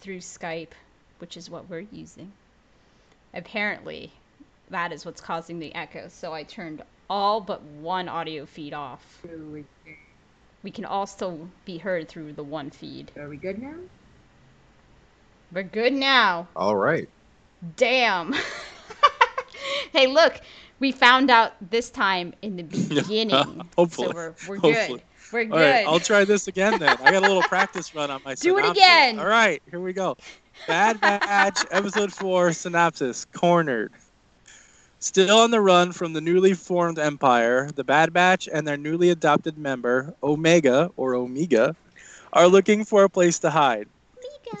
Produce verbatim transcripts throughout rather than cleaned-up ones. through Skype, which is what we're using. Apparently, that is what's causing the echo, so I turned all but one audio feed off. We can all still be heard through the one feed. Are we good now? We're good now. All right. Damn. Hey, look, we found out this time in the beginning. Hopefully. So we're, we're good. Hopefully. We're good. All right, I'll try this again then. I got a little practice run on my synopsis. Do it again. All right, here we go. Bad Batch, Episode four, synopsis, cornered. Still on the run from the newly formed Empire, the Bad Batch and their newly adopted member, Omega, or Omega, are looking for a place to hide.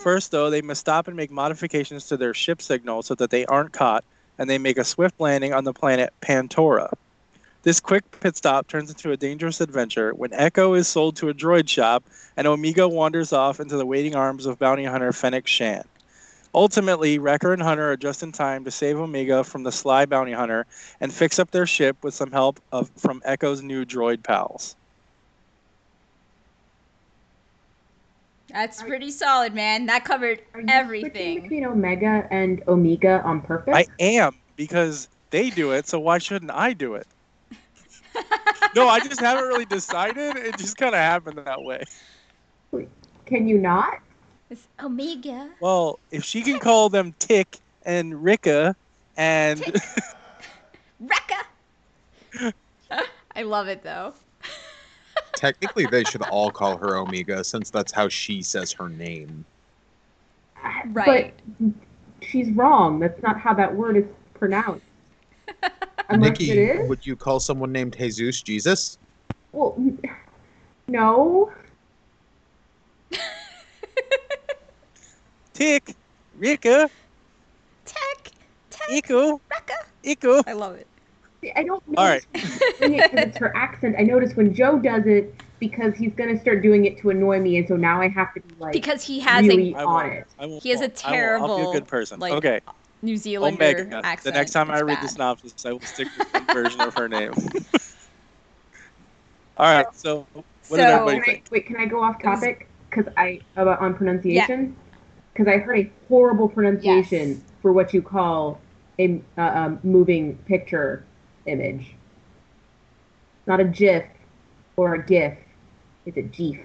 First, though, they must stop and make modifications to their ship signal so that they aren't caught, and they make a swift landing on the planet Pantora. This quick pit stop turns into a dangerous adventure when Echo is sold to a droid shop, and Omega wanders off into the waiting arms of bounty hunter Fennec Shand. Ultimately, Wrecker and Hunter are just in time to save Omega from the sly bounty hunter and fix up their ship with some help of, from Echo's new droid pals. That's pretty solid, man. That covered everything. Are you between Omega and Omega on purpose? I am, because they do it, so why shouldn't I do it? No, I just haven't really decided. It just kind of happened that way. Can you not? It's Omega. Well, if she can call them Tick and Ricka and... Ricka! I love it, though. Technically, they should all call her Omega, since that's how she says her name. Right. But she's wrong. That's not how that word is pronounced. Unless Nikki, it is? Would you call someone named Jesus Jesus? Well, no. Tick, Ricka. Tick, Tick, Echo, Ricka. Echo. I love it. I don't know. All right. It's her accent. I notice when Joe does it because he's going to start doing it to annoy me, and so now I have to be like because he has really a, on it. He has a terrible. I'll be a good person. Like, okay. New Zealander Omega. Accent. The next time I read bad. The synopsis, I will stick with one version of her name. All right. So, what so, did everybody can I, think? Wait, can I go off topic? Because I about on pronunciation. Because yeah. I heard a horrible pronunciation yes. for what you call a uh, um, moving picture. Image. Not a GIF or a GIF. It's a GIF.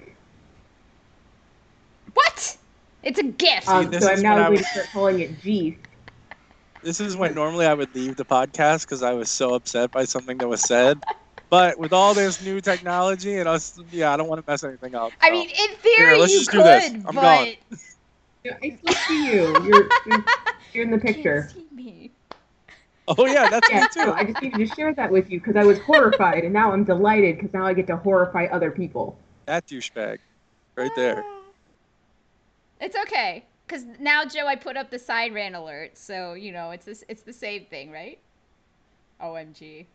What? It's a GIF. Um, See, so I'm now going to start calling it GIF. This is when normally I would leave the podcast because I was so upset by something that was said. But with all this new technology and us, yeah, I don't want to mess anything up. I so. mean, in theory, Here, you could, but... I'm gone. I still see you. You're, you're, you're in the picture. Can't see me. Oh, yeah, that's yeah, me, too. So I just needed to share that with you because I was horrified, and now I'm delighted because now I get to horrify other people. That douchebag. Right there. It's okay. Because now, Joe, I put up the side rant alert, so, you know, it's this, it's the same thing, right? O M G.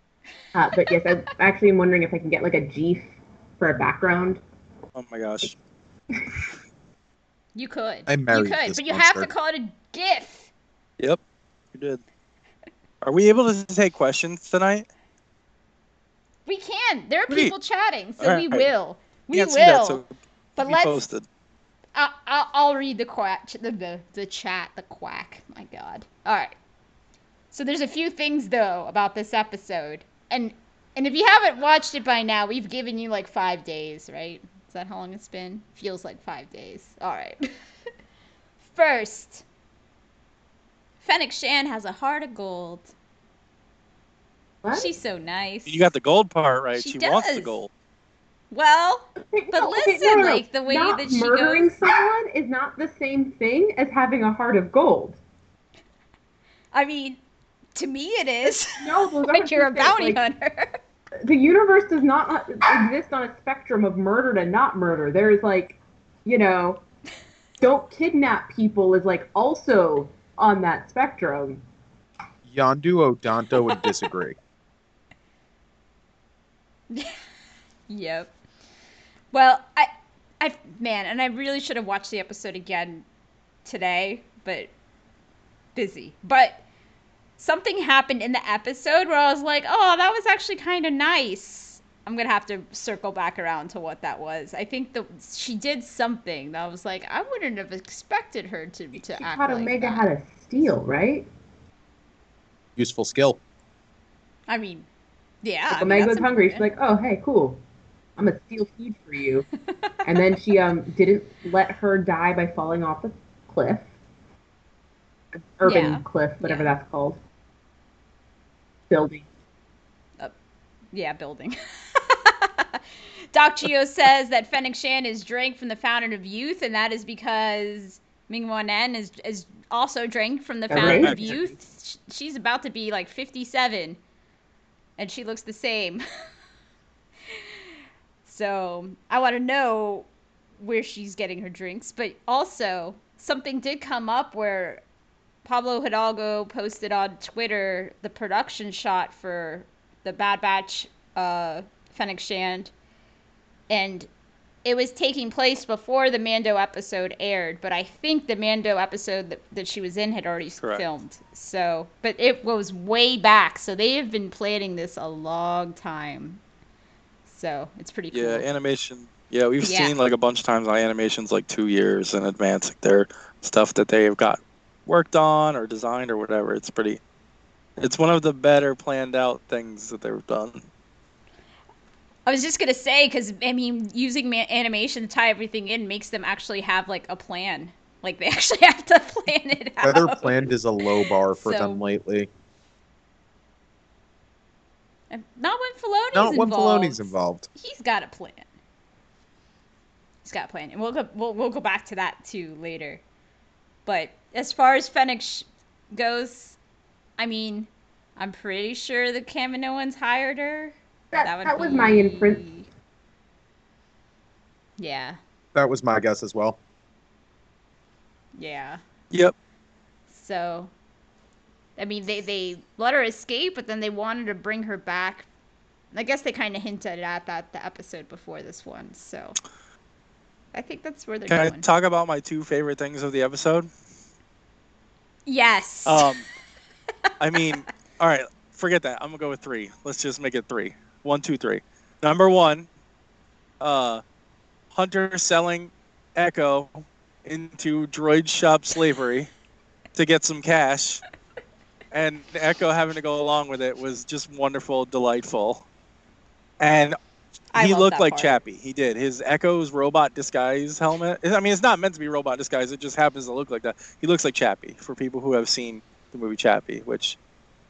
Uh, but, yes, I actually am wondering if I can get, like, a GIF for a background. Oh, my gosh. You could. I married You could, this but you monster. Have to call it a GIF. Yep, you did. Are we able to take questions tonight? We can. There are Great. people chatting, so right. we will. We Can't will. See that, so but let's. Posted. I'll, I'll, I'll read the quack, the, the the chat, the quack. My God. All right. So there's a few things though about this episode, and and if you haven't watched it by now, we've given you like five days, right? Is that how long it's been? Feels like five days. All right. First. Fennec Shand has a heart of gold. What? She's so nice. You got the gold part right. She, she wants the gold. Well, but no, listen, no, no, no. like the way not that she murdering goes... someone is not the same thing as having a heart of gold. I mean, to me it is. No, those when you're a bounty like, hunter. The universe does not exist on a spectrum of murder to not murder. There is like, you know, don't kidnap people is like also. On that spectrum. Yondu Odanto would disagree. Yep. Well, I, I, man, and I really should have watched the episode again today, but busy. But something happened in the episode where I was like, oh, that was actually kind of nice. I'm gonna have to circle back around to what that was. I think the she did something that I was like, I wouldn't have expected her to to she act like Omega that. How to steal, right? Useful skill. I mean, yeah. Like I mean, Omega's hungry. She's like, oh hey, cool. I'm gonna steal food for you. And then she um didn't let her die by falling off a cliff, an urban yeah. cliff, whatever yeah. that's called. Building. Uh, yeah, building. Doc Geo says that Fennec Shand is drank from the Fountain of Youth, and that is because Ming-Wen N is is also drank from the Fountain right. of Youth. She's about to be like fifty-seven, and she looks the same. So I want to know where she's getting her drinks. But also, something did come up where Pablo Hidalgo posted on Twitter the production shot for the Bad Batch uh, Fennec Shand. And it was taking place before the Mando episode aired, but I think the Mando episode that, that she was in had already Correct. filmed. So, but it was way back. So they have been planning this a long time. So it's pretty cool. Yeah, animation. Yeah, we've yeah. seen like a bunch of times on animation's like two years in advance. Like their stuff that they've got worked on or designed or whatever. It's pretty. It's one of the better planned out things that they've done. I was just going to say, because, I mean, using animation to tie everything in makes them actually have, like, a plan. Like, they actually have to plan it out. Better planned is a low bar for so, them lately. Not when Filoni's not involved. Not when Filoni's involved. He's got a plan. He's got a plan. And we'll go, we'll, we'll go back to that, too, later. But as far as Fennec sh- goes, I mean, I'm pretty sure the Kaminoans hired her. That, that, that was be... my inference. Yeah. That was my guess as well. Yeah. Yep. So, I mean, they, they let her escape, but then they wanted to bring her back. I guess they kind of hinted at that the episode before this one, so I think that's where they're Can going. Can I talk about my two favorite things of the episode? Yes. Um, I mean, all right, forget that. I'm going to go with three. Let's just make it three. One, two, three. Number one, uh, Hunter selling Echo into droid shop slavery to get some cash, and Echo having to go along with it was just wonderful, delightful. And he looked like part. Chappie. He did. His Echo's robot disguise helmet. I mean, it's not meant to be robot disguise. It just happens to look like that. He looks like Chappie for people who have seen the movie Chappie, which...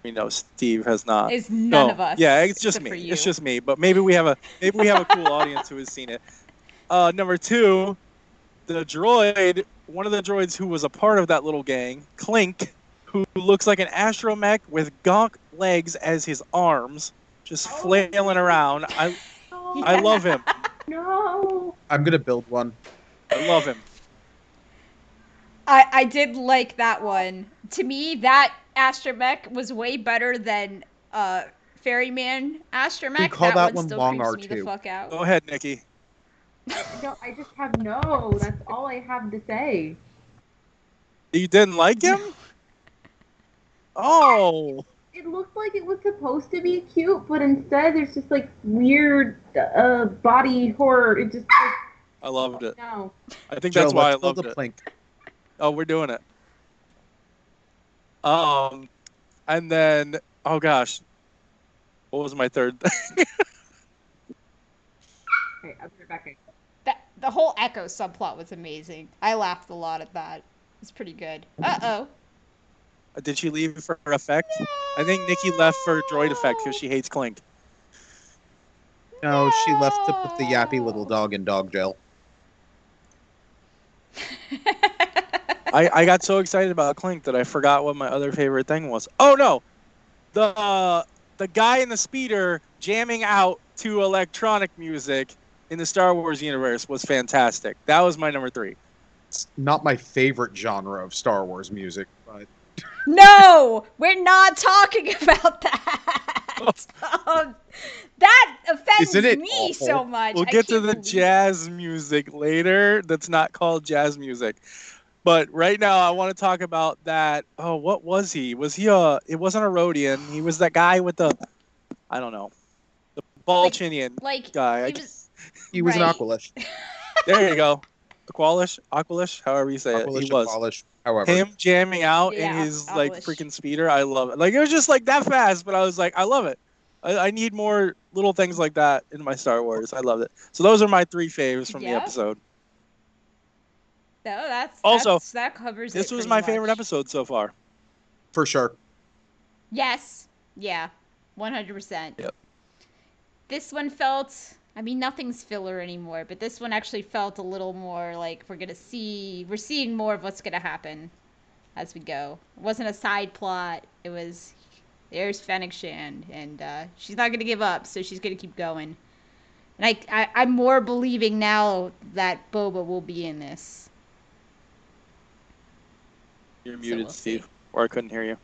You know, Steve has not. It's none no. of us. Yeah, it's just me. It's just me. But maybe we have a maybe we have a cool audience who has seen it. Uh, number two, the droid, one of the droids who was a part of that little gang, Clink, who looks like an astromech with gonk legs as his arms, just oh. flailing around. I, oh, I yeah. love him. No. I'm gonna build one. I love him. I I did like that one. To me, that astromech was way better than uh, Ferryman astromech. We call that, that one, one still long R two. Me the fuck out. Go ahead, Nikki. No, I just have no. That's all I have to say. You didn't like him? Oh. It looked like it was supposed to be cute, but instead there's just like weird uh, body horror. It just. Like, I loved it. No. I think Joe, that's why I loved the it. Plink. Oh, we're doing it. Um, and then, oh gosh, what was my third thing? Wait, I'll put it back in. That, the whole Echo subplot was amazing. I laughed a lot at that. It was pretty good. Uh-oh. Did she leave for effect? No. I think Nikki left for droid effect because she hates Clink. No, no, she left to put the yappy little dog in dog jail. I, I got so excited about Clink that I forgot what my other favorite thing was. Oh, no. The uh, the guy in the speeder jamming out to electronic music in the Star Wars universe was fantastic. That was my number three. It's not my favorite genre of Star Wars music. But... No, we're not talking about that. um, that offends me awful? so much. We'll get to the believe... jazz music later. That's not called jazz music. But right now, I want to talk about that. Oh, what was he? Was he a? It wasn't a Rodian. He was that guy with the, I don't know, the Paul Chinian like, guy. He was, he was right. an Aqualish. There you go. Aqualish, Aqualish, however you say Aqualish it. He was. Aqualish, however. Him jamming out yeah, in his Aqualish. like freaking speeder. I love it. Like it was just like that fast, but I was like, I love it. I, I need more little things like that in my Star Wars. I love it. So those are my three faves from yeah. the episode. No, that's also that's, that covers. This it was my much. favorite episode so far, for sure. Yes. Yeah. One hundred percent. Yep. This one felt. I mean, nothing's filler anymore, but this one actually felt a little more like we're gonna see. We're seeing more of what's gonna happen as we go. It wasn't a side plot. It was. There's Fennec Shand, and uh, she's not gonna give up, so she's gonna keep going. And I, I, I'm more believing now that Boba will be in this. You're so muted, we'll Steve, see. Or I couldn't hear you.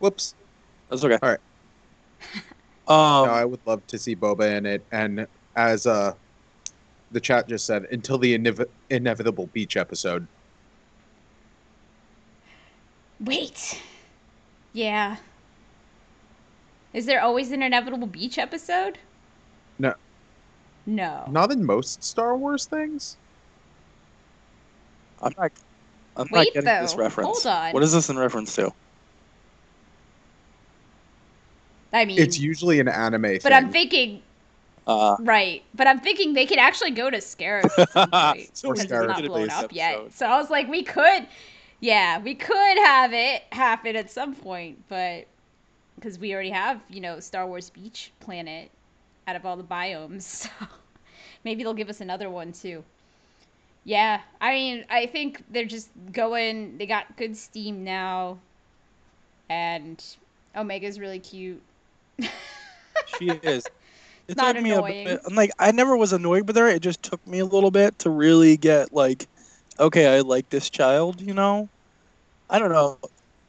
Whoops. That's okay. All right. um, no, I would love to see Boba in it, and as uh, the chat just said, until the inev inevitable beach episode. Wait. Yeah. Is there always an inevitable beach episode? No. No. Not in most Star Wars things. I'm not. I'm Wait, not getting though. this reference. Hold on. What is this in reference to? I mean, it's usually an anime thing. But I'm thinking, uh, right? But I'm thinking they could actually go to Scarif because it's not blown up episode. yet. So I was like, we could, yeah, we could have it happen at some point, but because we already have, you know, Star Wars Beach Planet out of all the biomes, so maybe they'll give us another one too. Yeah, I mean, I think they're just going, they got good steam now, and Omega's really cute. She is. It not took annoying. Me a bit, I'm like, I never was annoyed with her, it just took me a little bit to really get, like, okay, I like this child, you know? I don't know.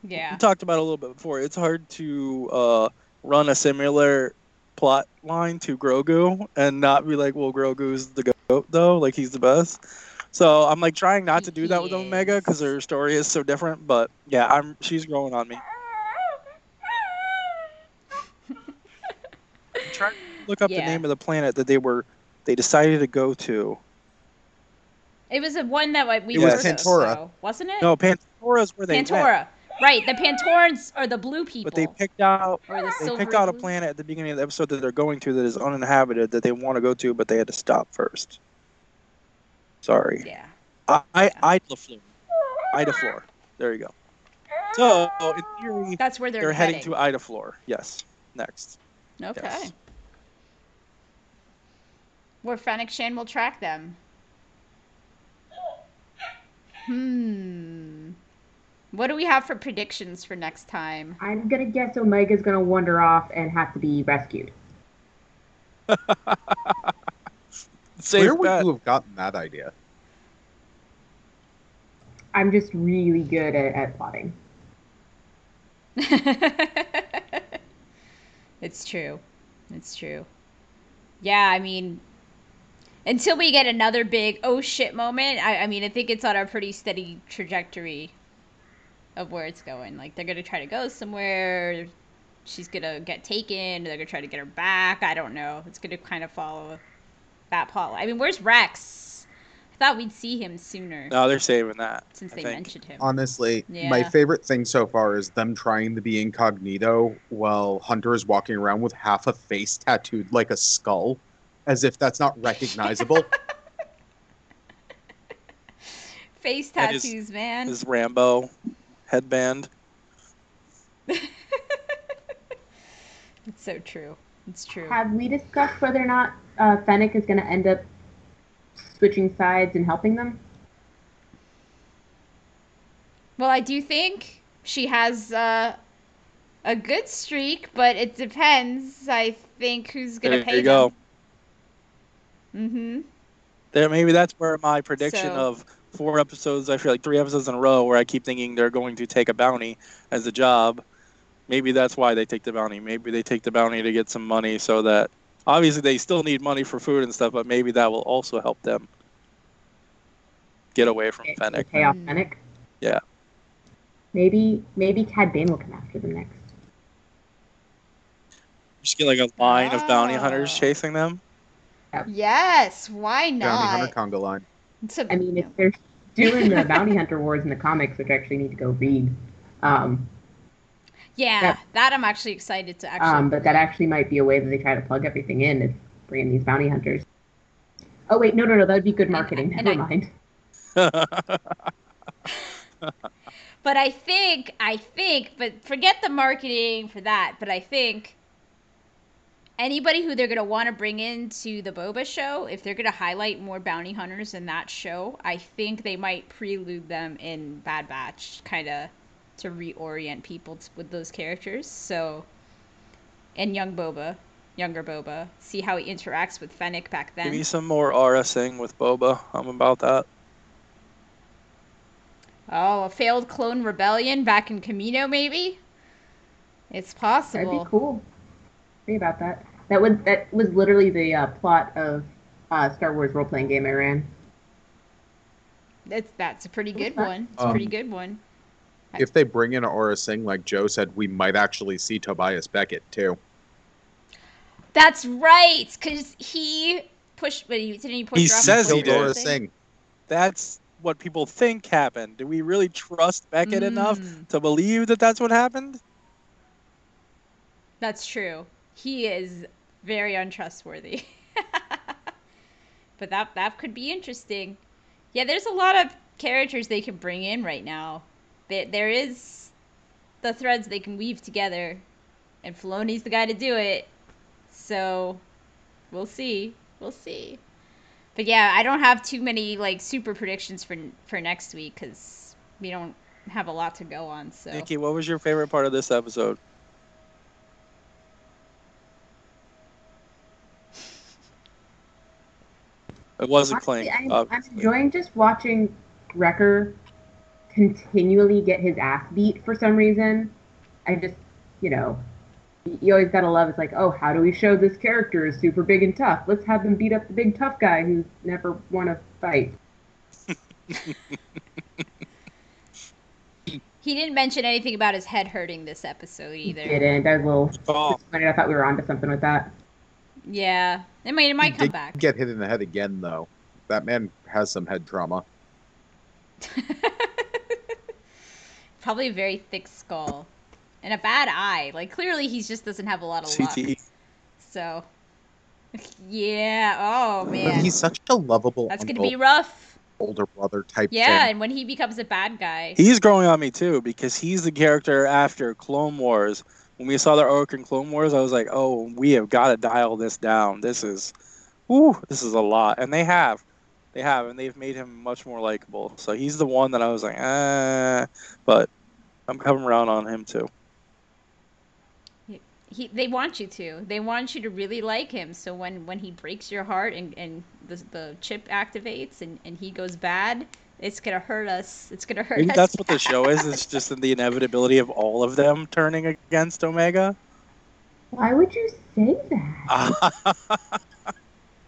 Yeah. We talked about it a little bit before, it's hard to uh, run a similar plot line to Grogu and not be like, well, Grogu's the goat, though, like, he's the best. So I'm like trying not to do that yes. with Omega because her story is so different. But yeah, I'm she's growing on me. I'm trying to look up yeah. the name of the planet that they were they decided to go to. It was the one that like, we it were was Pantora, so, wasn't it? No, Pantora's where they Pantora, went. right? The Pantorans are the blue people. But they picked out or the they picked out a planet at the beginning of the episode that they're going to that is uninhabited that they want to go to, but they had to stop first. Sorry. Yeah. I I I Idlaflor. Idlaflor. There you go. So in theory, that's where they're, they're heading. heading to Idlaflor. Yes. Next. Okay. Yes. Where Fennec Shand will track them. Hmm. What do we have for predictions for next time? I'm gonna guess Omega's gonna wander off and have to be rescued. Save Where would that. you have gotten that idea? I'm just really good at, at plotting. It's true. It's true. Yeah, I mean, until we get another big oh shit moment, I, I mean, I think it's on a pretty steady trajectory of where it's going. Like, they're going to try to go somewhere. She's going to get taken. They're going to try to get her back. I don't know. It's going to kind of follow that plot. I mean, where's Rex? I thought we'd see him sooner. No, they're saving that. Since I they think. mentioned him. Honestly, yeah. my favorite thing so far is them trying to be incognito while Hunter is walking around with half a face tattooed like a skull, as if that's not recognizable. Face tattoos, his, man. His Rambo headband. It's so true. It's true. Have we discussed whether or not uh, Fennec is going to end up switching sides and helping them? Well, I do think she has uh, a good streak, but it depends, I think, who's going to pay them. There you go. Mm-hmm. There, maybe that's where my prediction so. of four episodes, I feel like three episodes in a row, where I keep thinking they're going to take a bounty as a job. Maybe that's why they take the bounty. Maybe they take the bounty to get some money so that... Obviously, they still need money for food and stuff, but maybe that will also help them get away from it, Fennec. Pay off Fennec? Yeah. Maybe maybe Cad Bane will come after them next. just get like a line oh. of bounty hunters chasing them. Yes, why not? Bounty hunter Congo line. A, I mean, if they're doing the bounty hunter wars in the comics, which I actually need to go read. Um, yeah, that, that I'm actually excited to actually. Um, but that actually might be a way that they try to plug everything in is bringing these bounty hunters. Oh wait, no, no, no, that would be good marketing. And, and Never I, mind. But I think, I think, but forget the marketing for that. But I think anybody who they're going to want to bring into the Boba show, if they're going to highlight more bounty hunters in that show, I think they might prelude them in Bad Batch, kind of to reorient people to, with those characters. So, and young Boba, younger Boba, see how he interacts with Fennec back then. Give me some more RSing with Boba. I'm about that. Oh, a failed clone rebellion back in Kamino, maybe? It's possible. That'd be cool. Think about that. That was that was literally the uh, plot of uh, Star Wars role-playing game I ran. That's that's a pretty good one. It's um, a pretty good one. If they bring in Aura Singh, like Joe said, we might actually see Tobias Beckett too. That's right, because he pushed. But he didn't he push. He says he did. Aura Singh. That's what people think happened. Do we really trust Beckett mm. enough to believe that that's what happened? That's true. He is very untrustworthy. But that that could be interesting. Yeah, there's a lot of characters they can bring in right now. There, there is the threads they can weave together. And Filoni's the guy to do it. So we'll see. We'll see. But yeah, I don't have too many like super predictions for for next week because we don't have a lot to go on. So Nikki, what was your favorite part of this episode? It wasn't Honestly, playing. I'm, I'm enjoying just watching Wrecker continually get his ass beat for some reason. I just, you know, you always gotta love. It's like, oh, how do we show this character is super big and tough? Let's have them beat up the big tough guy who's never won a fight. He didn't mention anything about his head hurting this episode either. He didn't. I was a little disappointed. I thought we were onto something with that. Yeah. It might, it might come back. He did get hit in the head again, though. That man has some head trauma. Probably a very thick skull. And a bad eye. Like, clearly he just doesn't have a lot of C T E. Luck. So, yeah. Oh, man. But he's such a lovable That's going to be rough. Older brother type yeah, thing. Yeah, and when he becomes a bad guy. He's growing on me, too, because he's the character after Clone Wars. When we saw the arc in Clone Wars, I was like, oh, we have got to dial this down. This is, ooh, this is a lot. And they have. They have, and they've made him much more likable. So he's the one that I was like, ah. But I'm coming around on him, too. He, they want you to. They want you to really like him. So when, when he breaks your heart and, and the, the chip activates and, and he goes bad, it's going to hurt us. It's going to hurt Maybe us. That's bad. What the show is. It's just the inevitability of all of them turning against Omega. Why would you say that?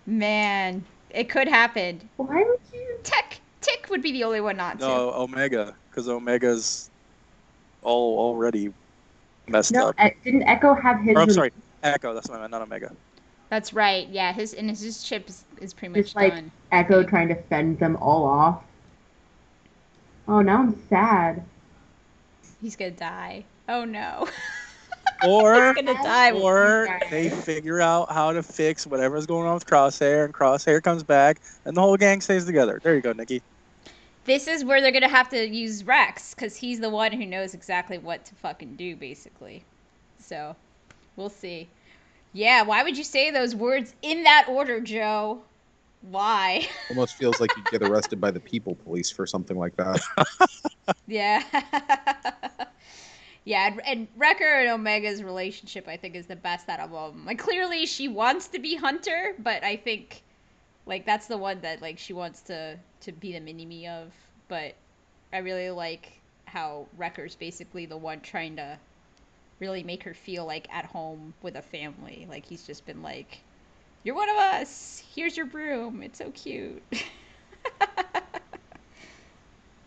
Man, it could happen. Why would you? Tech, Tick would be the only one not no, to. No, Omega, because Omega's all already messed no, up. Didn't Echo have his? Or, I'm sorry, Echo. That's what I meant, not Omega. That's right. Yeah, his and his chip is, is pretty much it's like done. Echo trying to fend them all off. Oh, now I'm sad. He's gonna die. Oh no. Or He's gonna die. Or they figure out how to fix whatever's going on with Crosshair, and Crosshair comes back, and the whole gang stays together. There you go, Nikki. This is where they're gonna have to use Rex, because he's the one who knows exactly what to fucking do, basically. So, we'll see. Yeah, why would you say those words in that order, Joe? Why? Almost feels like you'd get arrested by the people police for something like that. Yeah. Yeah, and, and Wrecker and Omega's relationship, I think, is the best out of all of them. Like, clearly she wants to be Hunter, but I think, like, that's the one that, like, she wants to, to be the mini-me of. But I really like how Wrecker's basically the one trying to really make her feel, like, at home with a family. Like, he's just been, like... You're one of us. Here's your broom. It's so cute.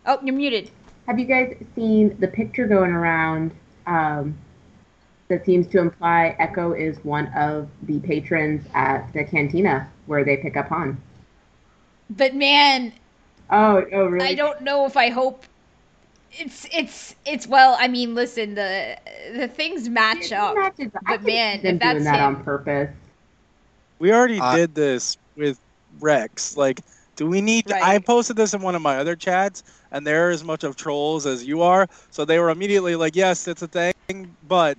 Oh, you're muted. Have you guys seen the picture going around um, that seems to imply Echo is one of the patrons at the cantina where they pick up Han. But man, oh, oh really? I don't know if I hope it's it's it's well. I mean, listen, the the things match up. Matches, but man, if that's doing that him. on purpose, we already uh, did this with Rex. Like, do we need? To, right. I posted this in one of my other chats, and they're as much of trolls as you are. So they were immediately like, "Yes, it's a thing," but.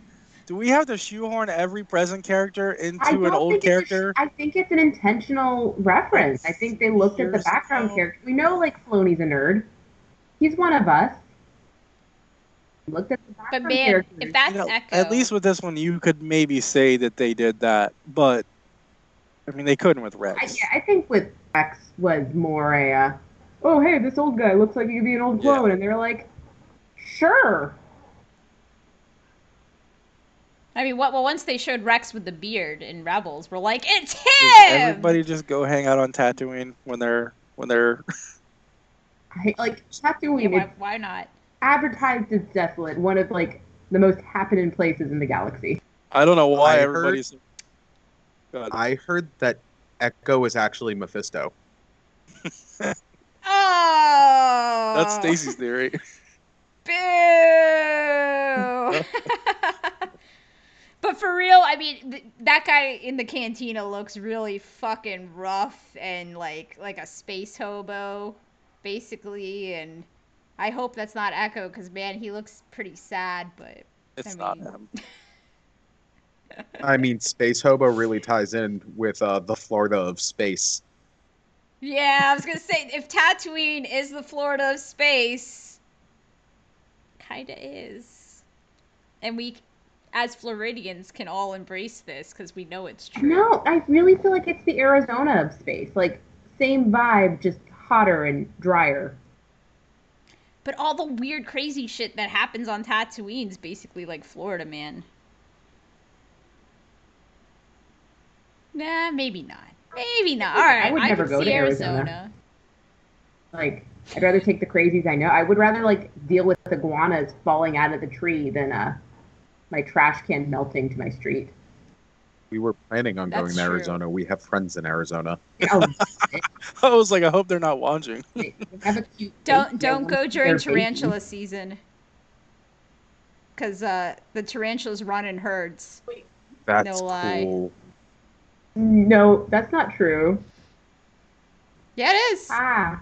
Do we have to shoehorn every present character into an old character? I think it's an intentional reference. I think they looked at the background character. We know, like, Filoni's a nerd. He's one of us. Looked at the background character. But man, if that's Echo. At least with this one, you could maybe say that they did that. But, I mean, they couldn't with Rex. I, yeah, I think with Rex was more a, uh, oh, hey, this old guy looks like he could be an old clone. Yeah. And they're like, sure. I mean, what? Well, once they showed Rex with the beard in Rebels, we're like, it's him. Does everybody just go hang out on Tatooine when they're when they're I, like Tatooine. Yeah, why, why not? Advertised as desolate, one of like the most happening places in the galaxy. I don't know why I everybody's. Heard... I heard that Echo was actually Mephisto. Oh, that's Stacy's theory. Boo. But for real, I mean, th that guy in the cantina looks really fucking rough and like like a space hobo, basically. And I hope that's not Echo, because man, he looks pretty sad. But it's I mean... not him. I mean, space hobo really ties in with uh, the Florida of space. Yeah, I was gonna say if Tatooine is the Florida of space, kinda is, and we. As Floridians can all embrace this because we know it's true. No, I really feel like it's the Arizona of space. Like, same vibe, just hotter and drier. But all the weird, crazy shit that happens on Tatooine is basically like Florida, man. Nah, maybe not. Maybe not. All right, I would never I go to Arizona. Arizona. Like, I'd rather take the crazies I know. I would rather, like, deal with iguanas falling out of the tree than, uh, my trash can melting to my street. We were planning on That's going to Arizona. True. We have friends in Arizona. Oh, I was like, I hope they're not watching. don't don't go during tarantula baby. season. Because uh, the tarantulas run in herds. That's no lie. Cool. No, that's not true. Yeah, it is. Ah.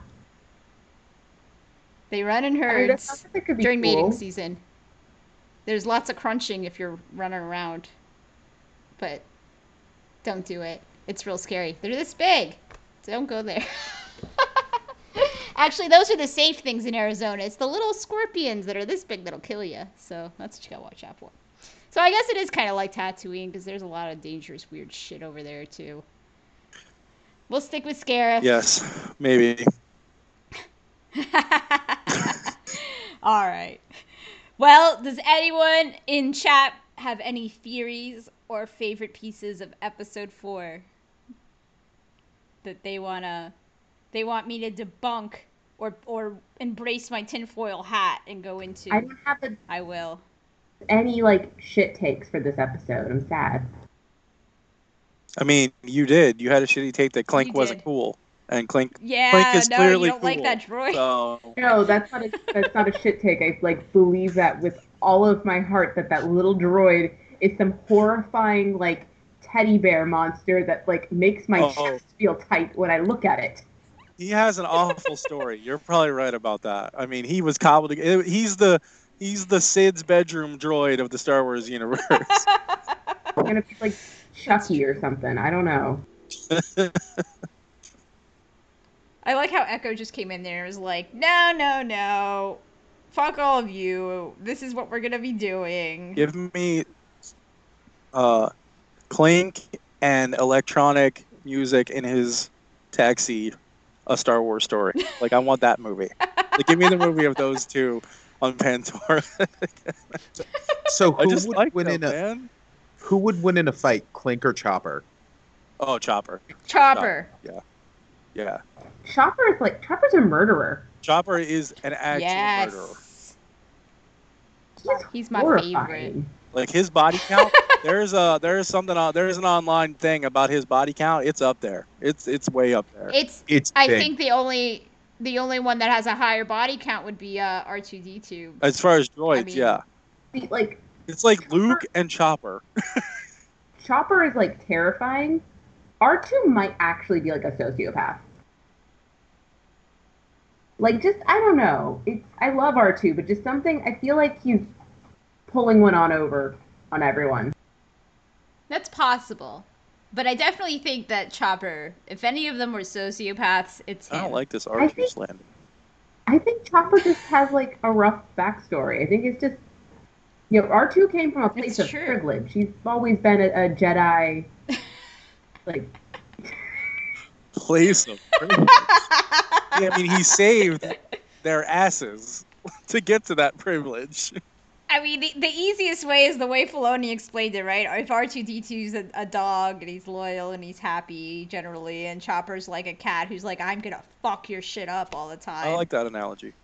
They run in herds I mean, during cool. mating season. There's lots of crunching if you're running around, but don't do it. It's real scary. They're this big. Don't go there. Actually, those are the safe things in Arizona. It's the little scorpions that are this big that'll kill you. So that's what you gotta watch out for. So I guess it is kind of like Tatooine because there's a lot of dangerous, weird shit over there too. We'll stick with Scarif. Yes, maybe. All right. Well, does anyone in chat have any theories or favorite pieces of episode four that they wanna, they want me to debunk or or embrace my tinfoil hat and go into? I don't have a, I will. Any like shit takes for this episode? I'm sad. I mean, you did. You had a shitty take that Clink wasn't cool. And Clink, yeah, Clink is no, clearly you don't cool, like that droid. So. No, that's not a that's not a shit take. I like believe that with all of my heart that that little droid is some horrifying like teddy bear monster that like makes my oh. chest feel tight when I look at it. He has an awful story. You're probably right about that. I mean, he was cobbled. He's the he's the Sid's bedroom droid of the Star Wars universe. I'm gonna be like Chucky or something. I don't know. I like how Echo just came in there and was like, no, no, no. Fuck all of you. This is what we're going to be doing. Give me uh, Clink and electronic music in his taxi, a Star Wars story. Like, I want that movie. Like, give me the movie of those two on Pantora. So who would like win them, in man. a who would win in a fight, Clink or Chopper? Oh, Chopper. Chopper. Chopper. Yeah. Yeah. Chopper is like Chopper's a murderer. Chopper is an actual yes. murderer. He's, He's my favorite. Like his body count, there's a there's something on there's an online thing about his body count. It's up there. It's it's way up there. It's it's. I big. think the only the only one that has a higher body count would be uh, R two D two. As far as droids, I mean, yeah. Like it's like Chopper, Luke and Chopper. Chopper is like terrifying. R two might actually be like a sociopath. Like just I don't know. It's I love R two, but just something I feel like he's pulling one on over on everyone. That's possible. But I definitely think that Chopper, if any of them were sociopaths, it's him. I don't like this R two slander. I think Chopper just has like a rough backstory. I think it's just you know, R two came from a place of privilege. He's always been a, a Jedi like place of privilege. Yeah, I mean, he saved their asses to get to that privilege. I mean, the, the easiest way is the way Filoni explained it, right? If R two D two's a, a dog and he's loyal and he's happy generally, and Chopper's like a cat who's like, I'm gonna fuck your shit up all the time. I like that analogy.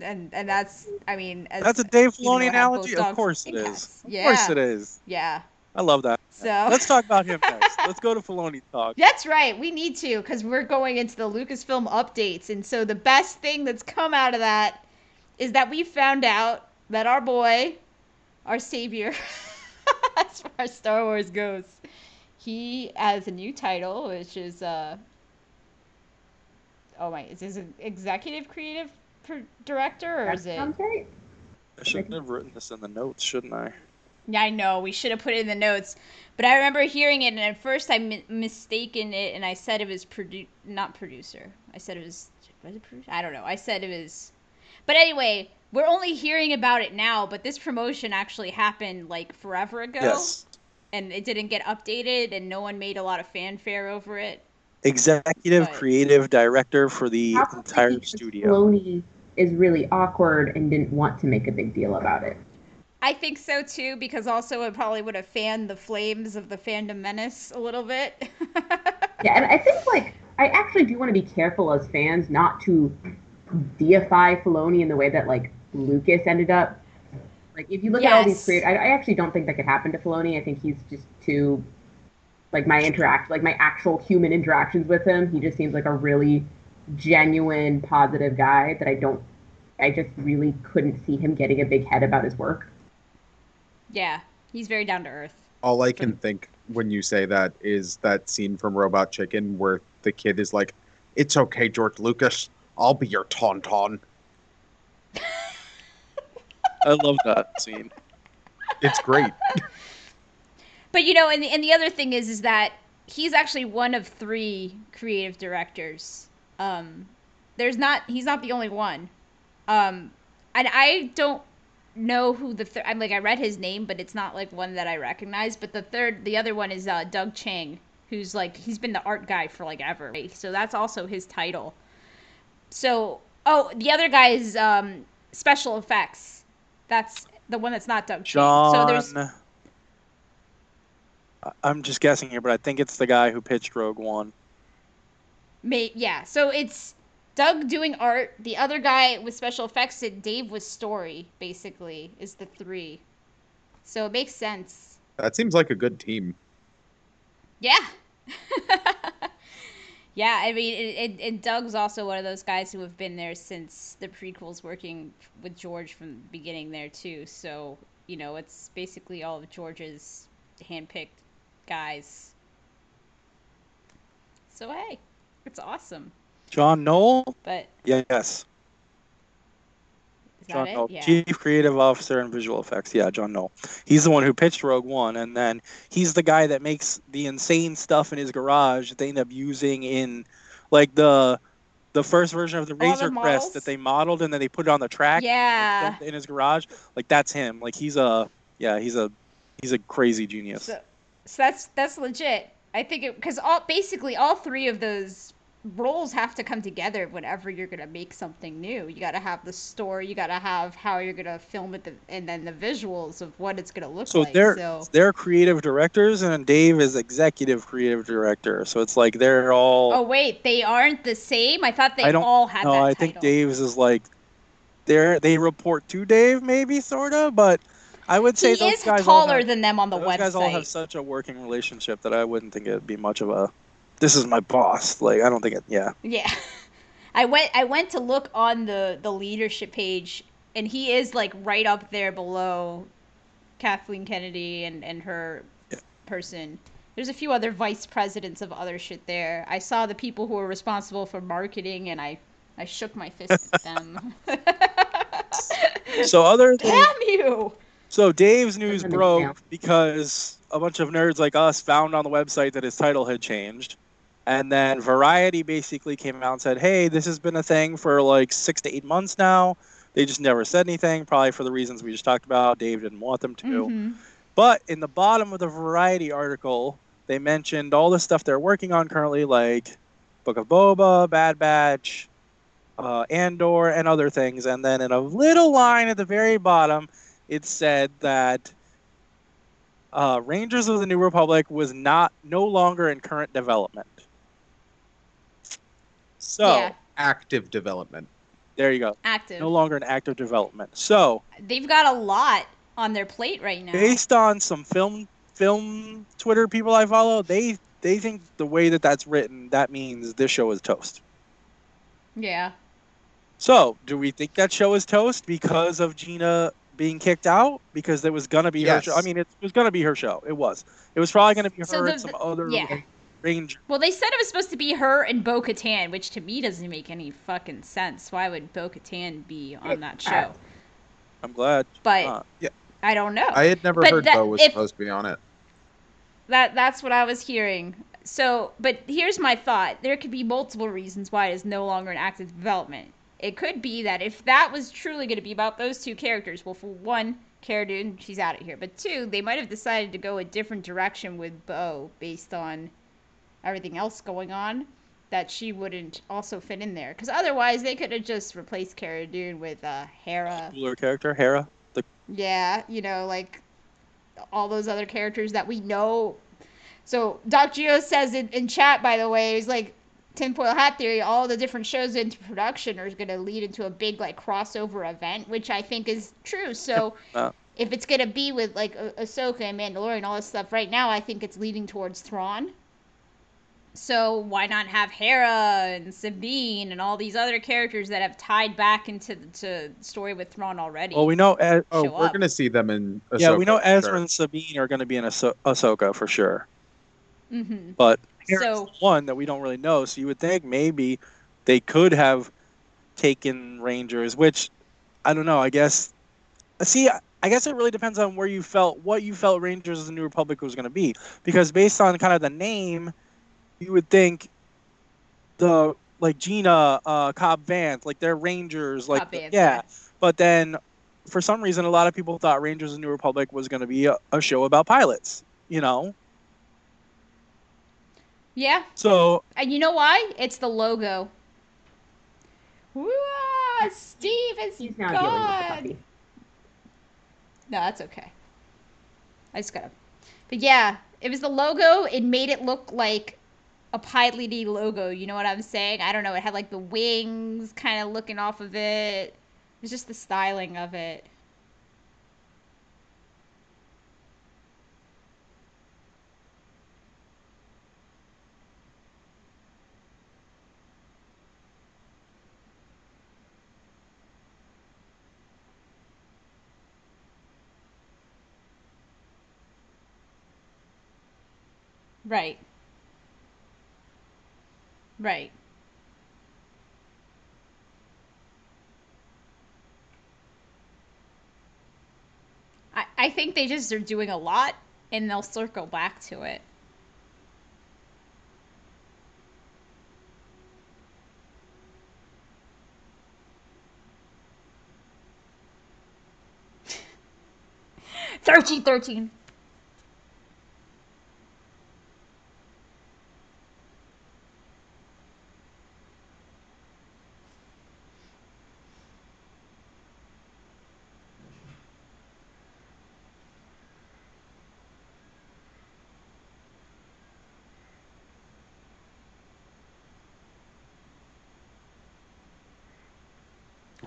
And and that's, I mean, as, that's a Dave Filoni analogy. Of course it is. Yeah. Of course it is. Yeah. I love that. So let's talk about him next. Let's go to Filoni talk. That's right. We need to because we're going into the Lucasfilm updates, and so the best thing that's come out of that is that we found out that our boy, our savior, as far as Star Wars goes, he has a new title, which is uh. Oh my! Is this an executive creative director, or is it? Okay. I shouldn't have written this in the notes, shouldn't I? Yeah, I know. We should have put it in the notes. But I remember hearing it, and at first I mi- mistaken it, and I said it was produ- not producer. I said it was... Was it producer? I don't know. I said it was... But anyway, we're only hearing about it now, but this promotion actually happened, like, forever ago. Yes. And it didn't get updated, and no one made a lot of fanfare over it. Executive but, creative director for the probably entire studio. Filoni is really awkward and didn't want to make a big deal about it. I think so, too, because also it probably would have fanned the flames of the fandom menace a little bit. Yeah, and I think, like, I actually do want to be careful as fans not to deify Filoni in the way that, like, Lucas ended up. Like, if you look yes. at all these creators, I, I actually don't think that could happen to Filoni. I think he's just too, like, my interact, like, my actual human interactions with him, he just seems like a really genuine, positive guy that I don't, I just really couldn't see him getting a big head about his work. Yeah, he's very down to earth. All I can think when you say that is that scene from Robot Chicken where the kid is like, "It's okay, George Lucas. I'll be your tauntaun." I love that scene. It's great. But you know, and and the other thing is, is that he's actually one of three creative directors. Um, there's not he's not the only one. Um, and I don't. know who the th- I'm like I read his name, but it's not like one that I recognize. But the third, the other one is uh, Doug Chang, who's like he's been the art guy for like ever. Right? So that's also his title. So oh, the other guy is um, special effects. That's the one that's not Doug John... Chang. So there's. I'm just guessing here, but I think it's the guy who pitched Rogue One. May yeah. So it's. Doug doing art, the other guy with special effects, and Dave with story, basically, is the three. So it makes sense. That seems like a good team. Yeah. Yeah, I mean, it, it, and Doug's also one of those guys who have been there since the prequels, working with George from the beginning there, too. So, you know, it's basically all of George's handpicked guys. So, hey, it's awesome. John Knoll? But yes. Is John that it? Knoll, yeah. Chief Creative Officer and Visual Effects. Yeah, John Knoll. He's the one who pitched Rogue One, and then he's the guy that makes the insane stuff in his garage that they end up using in, like, the the first version of the Razor Crest that they modeled and then they put it on the track. Yeah. In his garage. Like, that's him. Like, he's a, yeah, he's a, he's a crazy genius. So, so that's, that's legit. I think it, because all, basically all three of those roles have to come together whenever you're going to make something new. You got to have the story, you got to have how you're going to film it, the, and then the visuals of what it's going to look so like. They're, so they're creative directors, and Dave is executive creative director. So it's like they're all... Oh, wait, they aren't the same? I thought they I all had no, that I title. I think Dave's is like... They're, they report to Dave, maybe, sort of, but I would say he those is guys taller have, than them on the those website. Those guys all have such a working relationship that I wouldn't think it'd be much of a. This is my boss. Like I don't think it. Yeah. Yeah. I went. I went to look on the the leadership page, and he is like right up there below Kathleen Kennedy and and her yeah. person. There's a few other vice presidents of other shit there. I saw the people who were responsible for marketing, and I, I shook my fist at them. So other than, damn you! So Dave's news broke because a bunch of nerds like us found on the website that his title had changed, and then Variety basically came out and said, "Hey, this has been a thing for like six to eight months now. They just never said anything, probably for the reasons we just talked about. Dave didn't want them to." Mm-hmm. But in the bottom of the Variety article, they mentioned all the stuff they're working on currently, like Book of Boba, Bad Batch, uh, Andor, and other things. And then in a little line at the very bottom, it said that uh, Rangers of the New Republic was not no longer in current development. So yeah. Active development. There you go. Active. No longer in active development. So they've got a lot on their plate right now. Based on some film. Film Twitter people I follow, they they think the way that that's written, that means this show is toast. Yeah. So, do we think that show is toast because of Gina being kicked out? Because it was gonna be yes. her show. I mean, it was gonna be her show. It was. It was probably gonna be so her the, and some the, other yeah. Ranger. Well, they said it was supposed to be her and Bo-Katan, which to me doesn't make any fucking sense. Why would Bo-Katan be on that show? I'm glad. But uh, yeah. I don't know. I had never but heard that, Bo was if, supposed to be on it. That that's what I was hearing. So, but here's my thought. There could be multiple reasons why it is no longer in active development. It could be that if that was truly going to be about those two characters, well, for one, Cara Dune, she's out of here. But two, they might have decided to go a different direction with Bo based on everything else going on, that she wouldn't also fit in there. Because otherwise, they could have just replaced Cara Dune with uh, Hera. Cooler character, Hera. Yeah, you know, like all those other characters that we know. So Doc Geo says in, in chat, by the way, he's like, tinfoil hat theory, all the different shows into production are going to lead into a big like crossover event, which I think is true. So uh, if it's going to be with like Ahsoka and Mandalorian and all this stuff right now, I think it's leading towards Thrawn. So why not have Hera and Sabine and all these other characters that have tied back into the to story with Thrawn already? Well, we know. Ez- oh, we're going to see them in Ahsoka. Yeah, we know Ezra sure. and Sabine are going to be in ah- Ahsoka for sure. Mm-hmm. But Hera's so, the one that we don't really know. So you would think maybe they could have taken Rangers, which I don't know. I guess. See, I guess it really depends on where you felt what you felt Rangers of the New Republic was going to be, because based on kind of the name. You would think the like Gina, uh, Cobb Vanth, like they're Rangers, like the, Vanth, yeah. But then, for some reason, a lot of people thought Rangers of the New Republic was going to be a, a show about pilots. You know. Yeah. So. And you know why? It's the logo. Woo! Steve is He's not gone. Dealing with the puppy. No, that's okay. I just got him. But yeah, it was the logo. It made it look like. A piloty logo, you know what I'm saying? I don't know. It had like the wings kind of looking off of it. It was just the styling of it. Right. Right. I, I think they just are doing a lot, and they'll circle back to it. thirteen, thirteen.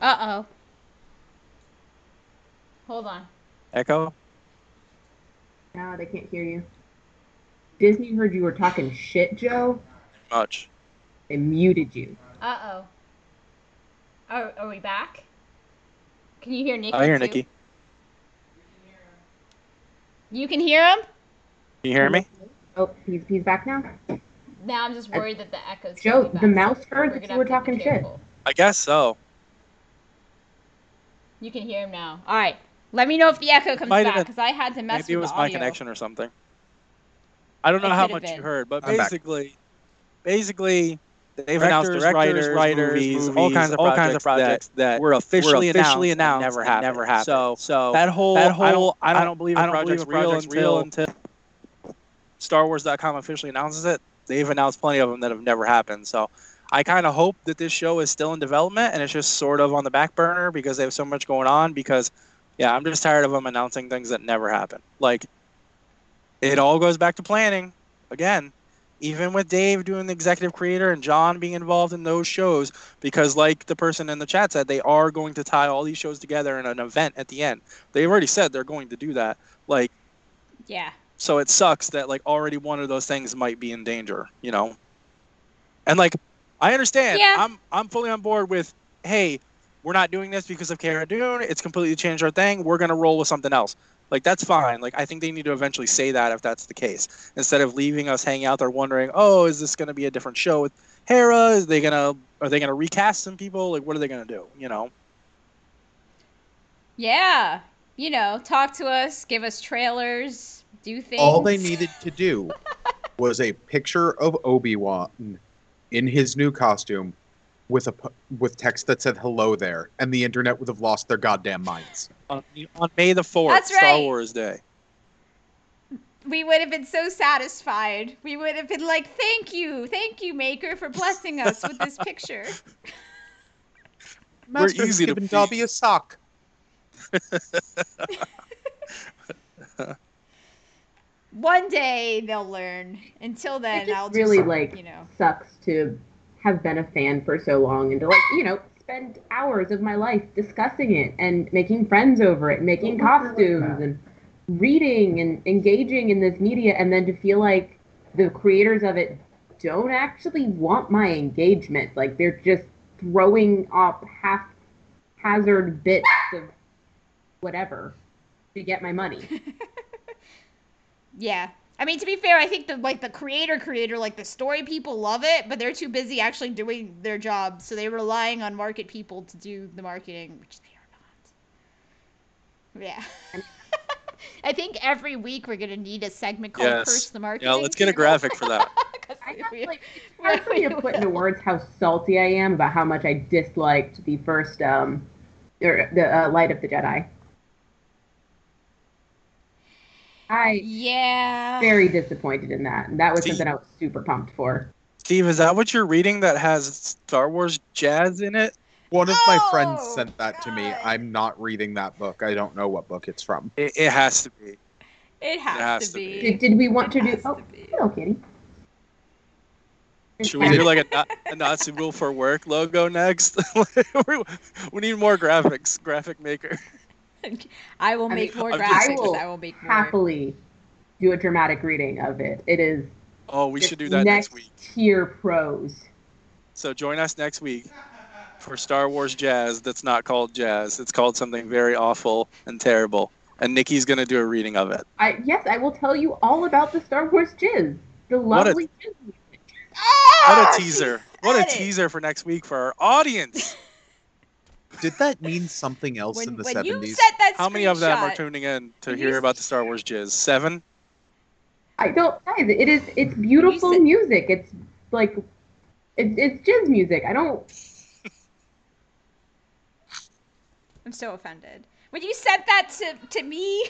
Uh-oh. Hold on. Echo? No, they can't hear you. Disney heard you were talking shit, Joe. Much. They muted you. Uh-oh. Are, are we back? Can you hear Nikki? I hear too? Nikki. You can hear him? Can you hear me? Oh, he's, he's back now? Now I'm just worried I, that the echo's Joe, back. The mouse heard that you were talking shit. I guess so. You can hear him now. All right. Let me know if the echo comes back, because I had to mess with the audio. Maybe it was my connection or something. I don't know how much you heard, but basically, basically, they've announced directors, writers, movies, all kinds of all kinds of projects that were officially officially announced, never happened. Never happened. So, so that whole that whole I don't believe a project's real until Star Wars dot com officially announces it. They've announced plenty of them that have never happened. So, I kind of hope that this show is still in development and it's just sort of on the back burner because they have so much going on. Because, yeah, I'm just tired of them announcing things that never happen. Like, it all goes back to planning. Again, even with Dave doing the executive creator and John being involved in those shows, because like the person in the chat said, they are going to tie all these shows together in an event at the end. They've already said they're going to do that. Like, yeah. So it sucks that like already one of those things might be in danger, you know? And like, I understand. Yeah. I'm I'm fully on board with, hey, we're not doing this because of Cara Dune. It's completely changed our thing. We're going to roll with something else. Like, that's fine. Like, I think they need to eventually say that if that's the case. Instead of leaving us hanging out there wondering, oh, is this going to be a different show with Hera? Is they gonna, are they going to recast some people? Like, what are they going to do, you know? Yeah. You know, talk to us, give us trailers, do things. All they needed to do was a picture of Obi-Wan in his new costume with a with text that said hello there, and the internet would have lost their goddamn minds. On, on May the fourth, right. Star Wars Day. We would have been so satisfied. We would have been like, thank you, thank you, Maker, for blessing us with this picture. Master has given Dobby a sock. One day they'll learn. Until then, it I'll just really like you know sucks to have been a fan for so long and to like you know spend hours of my life discussing it and making friends over it, making costumes and reading and engaging in this media, and then to feel like the creators of it don't actually want my engagement. Like they're just throwing up haphazard bits of whatever to get my money. Yeah. I mean, to be fair, I think the like the creator creator, like the story people love it, but they're too busy actually doing their job, so they're relying on market people to do the marketing, which they are not. Yeah. I think every week we're gonna need a segment called yes. Curse the Marketing. Yeah, let's get a graphic for that. I have like hard for me to put into words how salty I am about how much I disliked the first um or the uh, Light of the Jedi. I yeah. Very disappointed in that. And that was Steve, something I was super pumped for. Steve, is that what you're reading that has Star Wars jazz in it? One oh, of my friends sent that God. to me. I'm not reading that book. I don't know what book it's from. It, it has to be. It has, it has to, to be. be. Did, did we want it to do... Oh, hello, kitty. Should we do like a, a Nazi rule for work logo next? We need more graphics. Graphic maker. I will make I mean, more graphics. I will, I will make more. happily do a dramatic reading of it. It is. Oh, we should do that next, next week. Tier pros. So join us next week for Star Wars jazz. That's not called jazz. It's called something very awful and terrible. And Nikki's gonna do a reading of it. I yes, I will tell you all about the Star Wars jizz. The lovely. What a, ah, what a teaser! What a it. teaser for next week for our audience. Did that mean something else when, in the seventies? How many of them are tuning in to hear about the Star Wars jizz? Seven? I don't. Guys, it is. It's beautiful said, music. It's like, it's it's jizz music. I don't. I'm so offended. When you sent that to to me,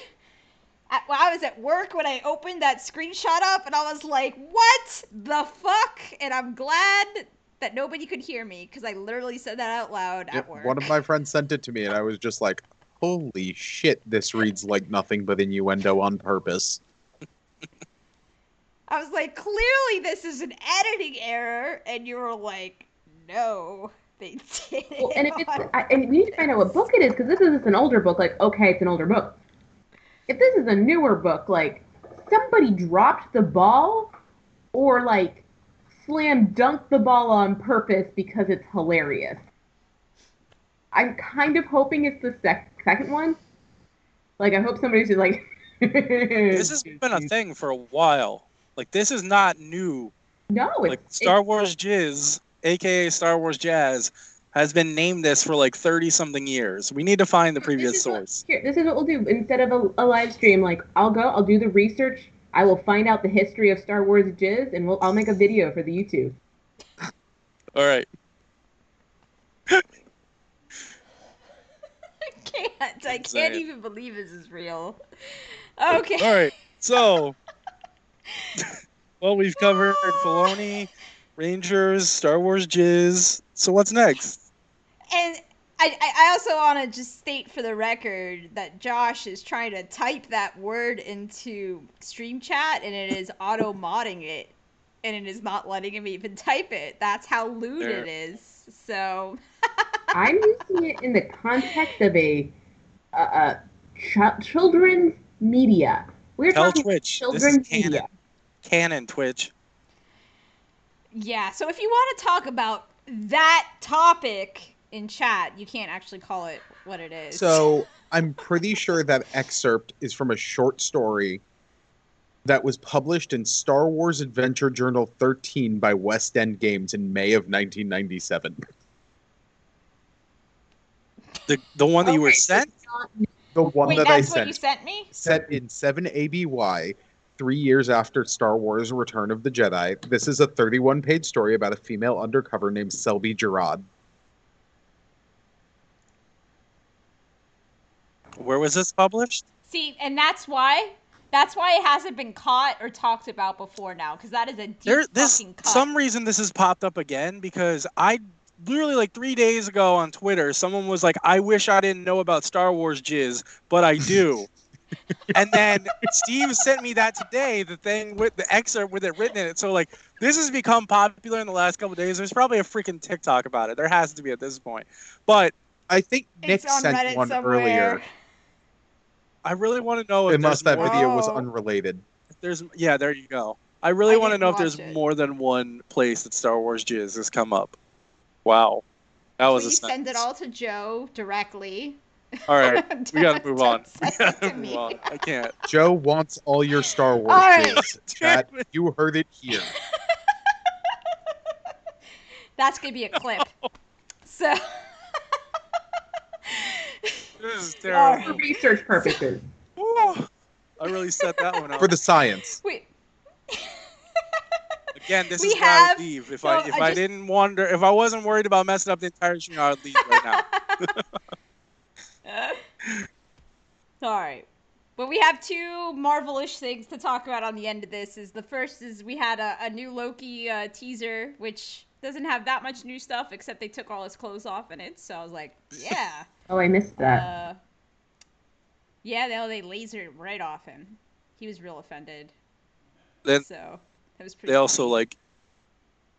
at, well, I was at work when I opened that screenshot up, and I was like, "What the fuck?" And I'm glad that nobody could hear me, because I literally said that out loud at work. One of my friends sent it to me, and I was just like, holy shit, this reads like nothing but innuendo on purpose. I was like, clearly this is an editing error, and you were like, no, they did it. Well, and, if it's, I, and we need to find out what book it is, because this is an older book. Like, okay, it's an older book. if this is a newer book, like, somebody dropped the ball or, like, slam dunked the ball on purpose because it's hilarious. I'm kind of hoping it's the sec- second one. Like, I hope somebody's just like... This has been a thing for a while. Like, this is not new. No. It's, like, Star it's... Wars Jizz, a k a. Star Wars Jazz, has been named this for, like, thirty-something years. We need to find the previous source. What, here, this is what we'll do. Instead of a, a live stream, like, I'll go, I'll do the research, I will find out the history of Star Wars Jizz, and we'll, I'll make a video for the YouTube. All right. I can't. I can't even believe this is real. Okay. All right. So, well, we've covered Filoni, Rangers, Star Wars Jizz. So what's next? And I, I also want to just state for the record that Josh is trying to type that word into stream chat, and it is auto-modding it, and it is not letting him even type it. That's how lewd there. It is. So... I'm using it in the context of a uh, uh, ch- children's media. We're Tell talking Twitch. Children's canon. Media. Canon Twitch. Yeah, so if you want to talk about that topic in chat, you can't actually call it what it is. So I'm pretty sure that excerpt is from a short story that was published in Star Wars Adventure Journal thirteen by West End Games in May of nineteen ninety-seven. The the one that okay, you were sent? The one Wait, that I sent. Wait, that's what you sent me? Set in seven A B Y, three years after Star Wars Return of the Jedi. This is a thirty-one page story about a female undercover named Selby Gerard. Where was this published? See, and that's why that's why it hasn't been caught or talked about before now, because that is a deep there, this, fucking cut. For some reason this has popped up again, because I... Literally, like, three days ago on Twitter, someone was like, I wish I didn't know about Star Wars Jizz, but I do. And then Steve sent me that today, the thing with the excerpt with it written in it. So, like, this has become popular in the last couple of days. There's probably a freaking TikTok about it. There has to be at this point. But I think Nick sent Reddit one somewhere. Earlier. I really want to know if Unless that more... video was unrelated. If there's Yeah, there you go. I really I want to know if there's it. more than one place that Star Wars Jizz has come up. Wow, that was. Please a sentence. Send it all to Joe directly. All right, we gotta move on. We gotta move on. I can't. Joe wants all your Star Wars. All right. Chat, you heard it here. That's gonna be a clip. No. So. This is terrible. For research purposes. Ooh, I really set that one up for the science. Wait. Again, this we is have, why I would leave. If no, I if I, just, I didn't wonder, if I wasn't worried about messing up the entire stream, I would leave right now. uh, sorry, but we have two Marvel-ish things to talk about on the end of this. Is the first is we had a, a new Loki uh, teaser, which doesn't have that much new stuff except they took all his clothes off in it. So I was like, yeah. Oh, I missed that. Uh, yeah, they they lasered right off him. He was real offended. Then. So. They funny. also like,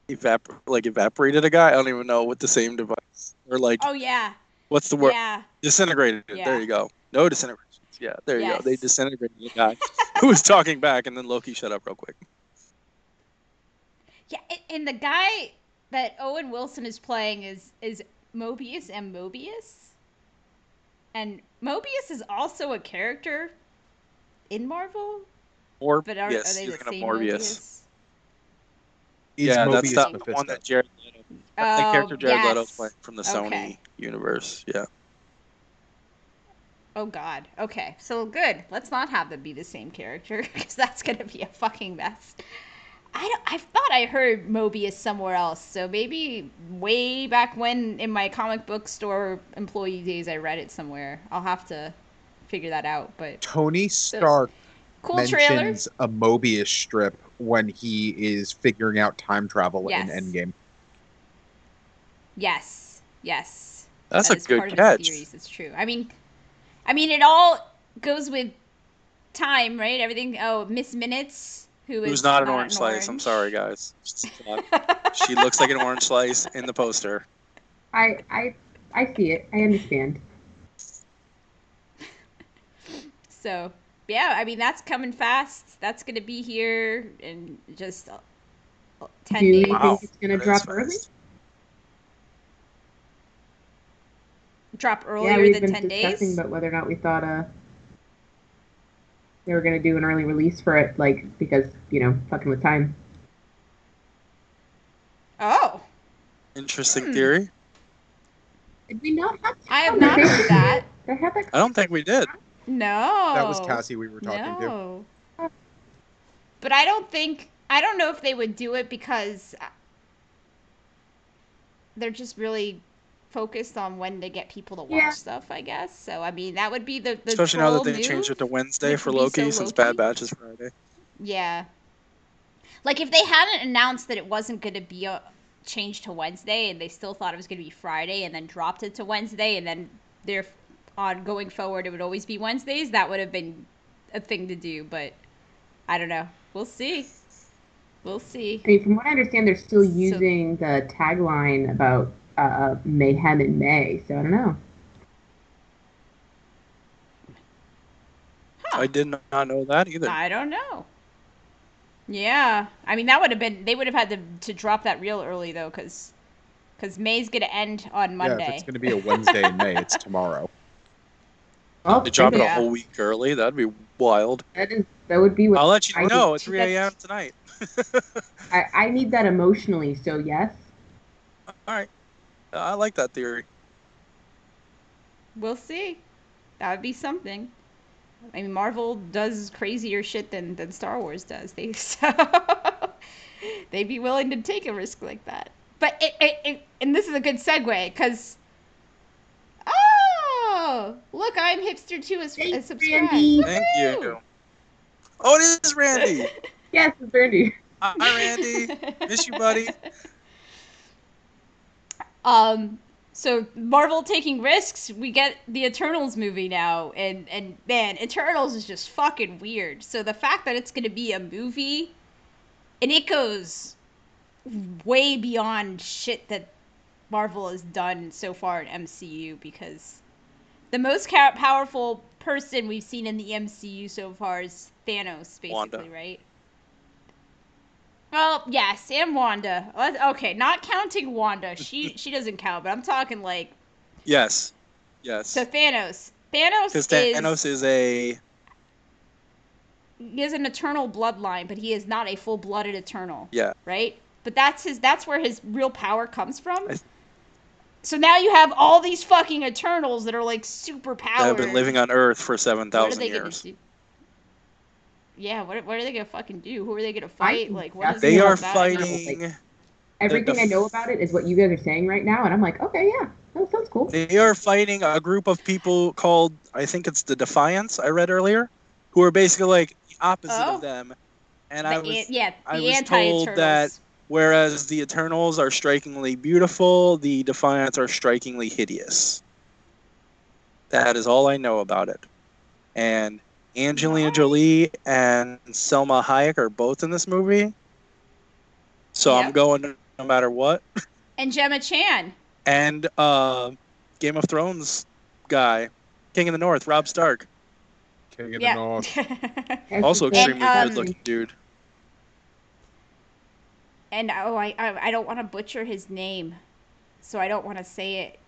evap like evaporated a guy. I don't even know with the same device or like. Oh yeah. What's the word? Yeah. Disintegrated. Yeah. There you go. No disintegration. Yeah. There you yes. go. They disintegrated a guy who was talking back, and then Loki shut up real quick. Yeah, and the guy that Owen Wilson is playing is is Mobius and Mobius, and Mobius is also a character in Marvel. Or but are, yes, are they the same Morbius? Mobius? Is yeah, Mobius that's not the Mephisto. One that Jared Leto, that's oh, the character Jared yes. Leto's playing from the Sony okay. universe, yeah. Oh god, okay, so good. Let's not have them be the same character, because that's going to be a fucking mess. I, don't, I thought I heard Mobius somewhere else, so maybe way back when in my comic book store employee days I read it somewhere. I'll have to figure that out, but... Tony Stark so, cool mentions trailer. a Mobius strip when he is figuring out time travel yes. in Endgame. Yes, yes. That's that a good part catch. Of the theories. It's true. I mean, I mean, it all goes with time, right? Everything. Oh, Miss Minutes, who is Who's not, not an orange slice. Orange. I'm sorry, guys. Not, she looks like an orange slice in the poster. I, I, I see it. I understand. So. yeah, I mean, that's coming fast. That's going to be here in just ten days. Do you think it's going to drop early? Drop earlier yeah, than ten days? Yeah, we've been discussing whether or not we thought uh, they were going to do an early release for it, like, because, you know, fucking with time. Oh. Interesting hmm. theory. Did we not have that? I have not heard that. I don't think we did. No. That was Cassie we were talking no. to. But I don't think... I don't know if they would do it because they're just really focused on when to get people to watch yeah. stuff, I guess. So, I mean, that would be the, the especially now that they changed it to Wednesday for Loki, so Loki since Bad Batch is Friday. Yeah. Like, if they hadn't announced that it wasn't going to be a, changed to Wednesday and they still thought it was going to be Friday and then dropped it to Wednesday and then they're... on going forward, it would always be Wednesdays. That would have been a thing to do, but I don't know. We'll see. We'll see. I mean, from what I understand, they're still using so, the tagline about uh, mayhem in May, so I don't know. Huh. I did not know that either. I don't know. Yeah. I mean, that would have been... They would have had to, to drop that real early, though, because because May's going to end on Monday. Yeah, if it's going to be a Wednesday in May, it's tomorrow. Oh, they drop it yeah. a whole week early. That'd be wild. That is. That would be. What I'll let you I know. It's three a.m. tonight. I, I need that emotionally. So yes. All right. I like that theory. We'll see. That would be something. I mean, Marvel does crazier shit than than Star Wars does. They so they'd be willing to take a risk like that. But it, it, it and this is a good segue because. Oh, look, I'm hipster too as, as subscribed. Randy. Thank you. Oh, it is Randy. Yes, it's Randy. Hi, Randy. Miss you, buddy. Um, so Marvel taking risks, we get the Eternals movie now, and, and man, Eternals is just fucking weird. So the fact that it's going to be a movie, and it goes way beyond shit that Marvel has done so far in M C U, because... The most ca- powerful person we've seen in the M C U so far is Thanos, basically, Wanda. Right? Well, yes, and Wanda. Okay, not counting Wanda. She she doesn't count, but I'm talking like... Yes, yes. So Thanos. Thanos is... Because Thanos is a... He is an eternal bloodline, but he is not a full-blooded eternal. Yeah. Right? But that's his. That's where his real power comes from. I... So now you have all these fucking Eternals that are like super powered. They've been living on Earth for seven thousand years. Gonna do? Yeah, what, what are they going to fucking do? Who are they going to fight? Like, what is They are fighting. Like, everything the, the, I know about it is what you guys are saying right now, and I'm like, okay, yeah, that sounds cool. They are fighting a group of people called, I think it's the Deviants I read earlier, who are basically like the opposite oh. of them. And the I was, an, yeah, the I was told that... Whereas the Eternals are strikingly beautiful, the Defiants are strikingly hideous. That is all I know about it. And Angelina Jolie and Selma Hayek are both in this movie. So yep. I'm going no matter what. And Gemma Chan. And uh, Game of Thrones guy, King of the North, Robb Stark. King of yeah. the North. Also extremely um, good-looking dude. And, oh, I I don't want to butcher his name, so I don't want to say it,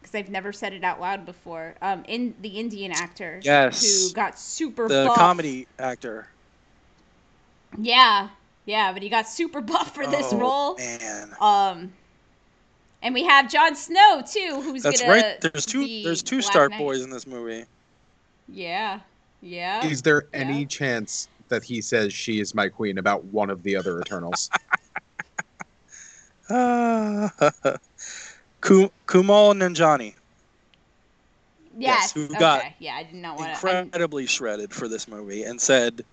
because I've never said it out loud before. Um, in the Indian actor. Yes. Who got super the buff. The comedy actor. Yeah. Yeah, but he got super buff for this oh, role. man. Um, and we have Jon Snow, too, who's going to That's right. There's two, there's two Stark boys in this movie. Yeah. Yeah. Is there yeah. any chance that he says she is my queen about one of the other Eternals? Uh, Kum- Kumail Nanjiani. Yes, yes who okay. got yeah, I did not want incredibly to, shredded for this movie and said,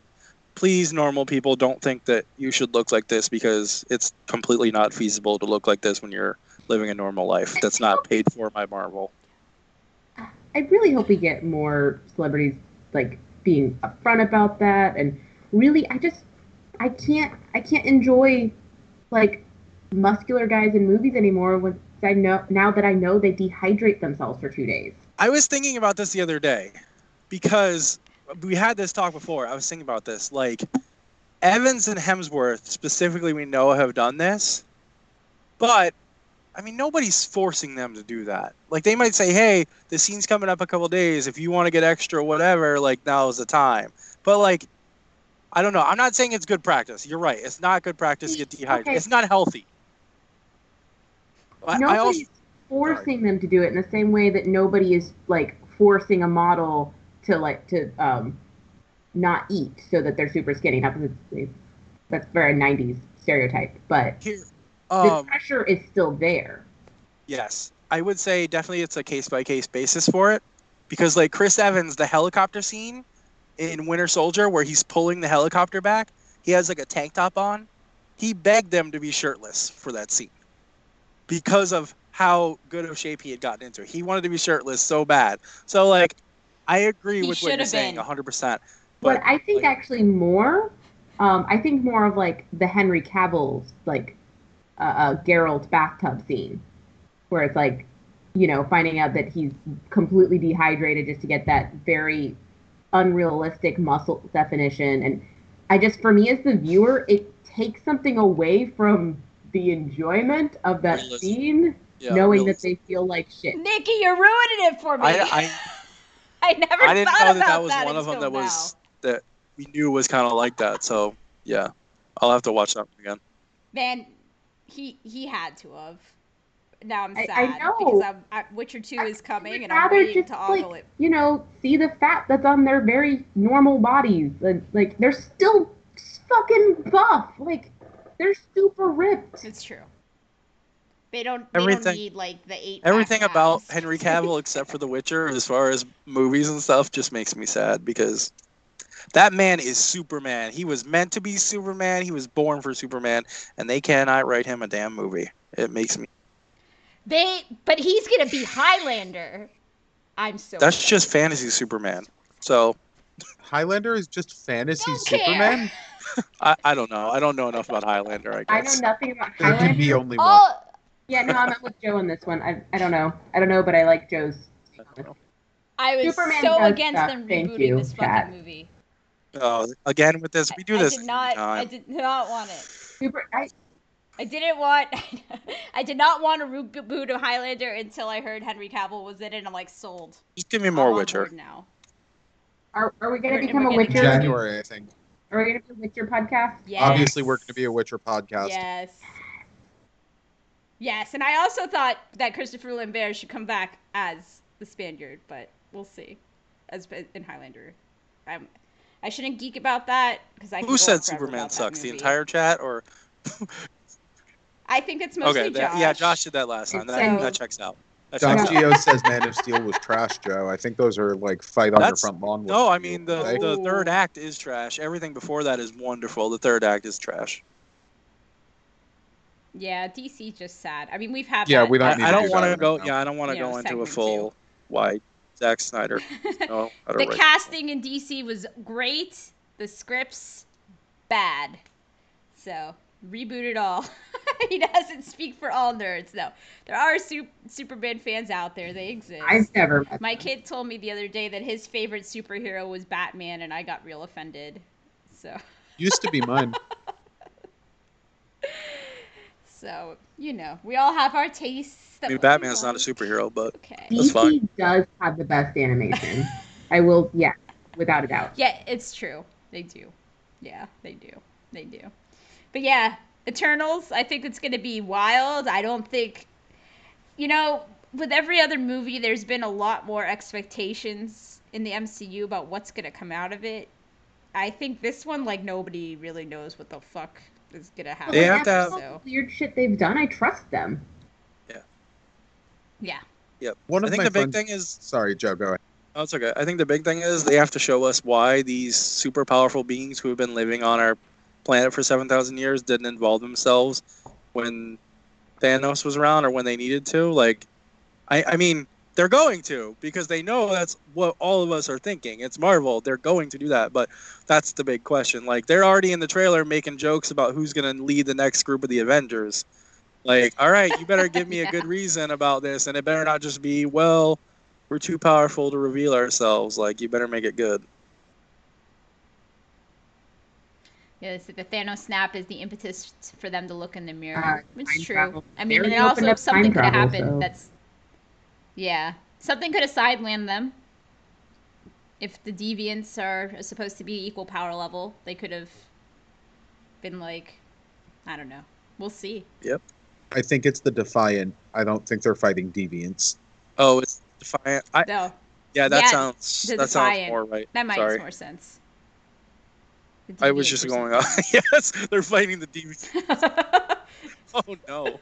please, normal people, don't think that you should look like this because it's completely not feasible to look like this when you're living a normal life. That's not paid for by Marvel. I really hope we get more celebrities like being upfront about that. And really, I just, I can't, I can't enjoy like muscular guys in movies anymore once I know now that I know they dehydrate themselves for two days. I was thinking about this the other day because we had this talk before. I was thinking about this. Like, Evans and Hemsworth, specifically, we know have done this. But, I mean, nobody's forcing them to do that. Like, they might say, hey, the scene's coming up a couple days. If you want to get extra whatever, like, now's the time. But, like, I don't know. I'm not saying it's good practice. You're right. It's not good practice to get dehydrated. Okay. It's not healthy. Nobody's I also, forcing sorry. them to do it in the same way that nobody is, like, forcing a model to, like, to um, not eat so that they're super skinny. Not because it's, that's very nineties stereotype. But Here, um, the pressure is still there. Yes. I would say definitely it's a case-by-case basis for it. Because, like, Chris Evans, the helicopter scene in Winter Soldier where he's pulling the helicopter back, he has like a tank top on. He begged them to be shirtless for that scene because of how good of shape he had gotten into. He wanted to be shirtless so bad. So like, I agree he with what you're been. saying one hundred percent. But, but I think like, actually more, um, I think more of like the Henry Cavill's like uh, uh, Geralt bathtub scene where it's like, you know, finding out that he's completely dehydrated just to get that very unrealistic muscle definition. And I just, for me as the viewer, it takes something away from the enjoyment of that realistic. scene, yeah, knowing realistic. that they feel like shit. Nikki, you're ruining it for me. I, I, I never I didn't thought know that about that was that one of them that now. was that we knew was kind of like that. So yeah, I'll have to watch that again. Man, he he had to have. Now I'm sad I, I know. because I'm, I, Witcher two I, is coming and I'm waiting just, to ogle like, it. You know, see the fat that's on their very normal bodies. And, like, they're still fucking buff. Like, they're super ripped. It's true. They don't, they everything, don't need, like, the eight Everything about Henry Cavill except for The Witcher as far as movies and stuff just makes me sad because that man is Superman. He was meant to be Superman. He was born for Superman. And they cannot write him a damn movie. It makes me They, but he's gonna be Highlander. I'm so. That's excited. Just fantasy Superman. So, Highlander is just fantasy don't Superman. I, I don't know. I don't know enough about Highlander. I guess I know nothing about Highlander. There can be only one. Oh. Yeah, no, I'm up with Joe on this one. I, I don't know. I don't know, but I like Joe's. I was Superman so against stuff. them rebooting you, this fucking Kat. movie. Oh, again with this, we do I, this. I did not. Time. I did not want it. Super. I, I didn't want, I did not want a reboot of Highlander until I heard Henry Cavill was in it, and I'm like, sold. Just give me more Witcher. Now. Are, are we going to become a Witcher? January, I think. Are we going to be a Witcher podcast? Yes. Obviously, we're going to be a Witcher podcast. Yes. Yes, and I also thought that Christopher Lambert should come back as the Spaniard, but we'll see. As in Highlander. I'm, I shouldn't geek about that. because I Who said Superman sucks? The entire chat? Or... I think it's mostly okay, that, Josh. Yeah, Josh did that last time. That, so, that checks out. That Don checks Geo out. says Man of Steel was trash, Joe. I think those are like fight on your front lawn. No, I mean, the, right? the third act is trash. Everything before that is wonderful. The third act is trash. Yeah, D C's just sad. I mean, we've had yeah, that. We don't I, I don't do want to go, yeah, I don't want to go into a full two. why Zack Snyder. No, I don't the right. casting in D C was great. The scripts, bad. So... Reboot it all. He doesn't speak for all nerds, though. No. There are super, Superman fans out there. They exist. I've never met My them. kid told me the other day that his favorite superhero was Batman, and I got real offended. So Used to be mine. So, you know, we all have our tastes. That I mean, Batman's not a superhero, but okay. that's fine. D C does have the best animation. I will, yeah, without a doubt. Yeah, it's true. They do. Yeah, they do. They do. But yeah, Eternals, I think it's going to be wild. I don't think, you know, with every other movie, there's been a lot more expectations in the M C U about what's going to come out of it. I think this one, like, nobody really knows what the fuck is going to happen. They have to have so. weird shit they've done. I trust them. Yeah. Yeah. Yeah. One of I think my the big friends... thing is... Sorry, Joe, go ahead. Oh, it's okay. I think the big thing is they have to show us why these super powerful beings who have been living on our planet for seven thousand years didn't involve themselves when Thanos was around or when they needed to. Like, I, I mean, they're going to because they know that's what all of us are thinking. It's Marvel. They're going to do that, but that's the big question. Like, they're already in the trailer making jokes about who's going to lead the next group of the Avengers. Like, all right, you better give me yeah. a good reason about this, and it better not just be, well, we're too powerful to reveal ourselves. Like, you better make it good. Yeah, so the Thanos snap is the impetus for them to look in the mirror. Uh, it's true. Travel. I mean, and also something could have happened. So. That's yeah, something could have sidelined them. If the Deviants are supposed to be equal power level, they could have been like, I don't know. We'll see. Yep. I think it's the Defiant. I don't think they're fighting Deviants. Oh, it's Defiant. I, no. Yeah, that yeah, sounds that Defiant. sounds more right. That might Sorry. make more sense. I was just going, oh, yes, they're fighting the demons. Oh, no.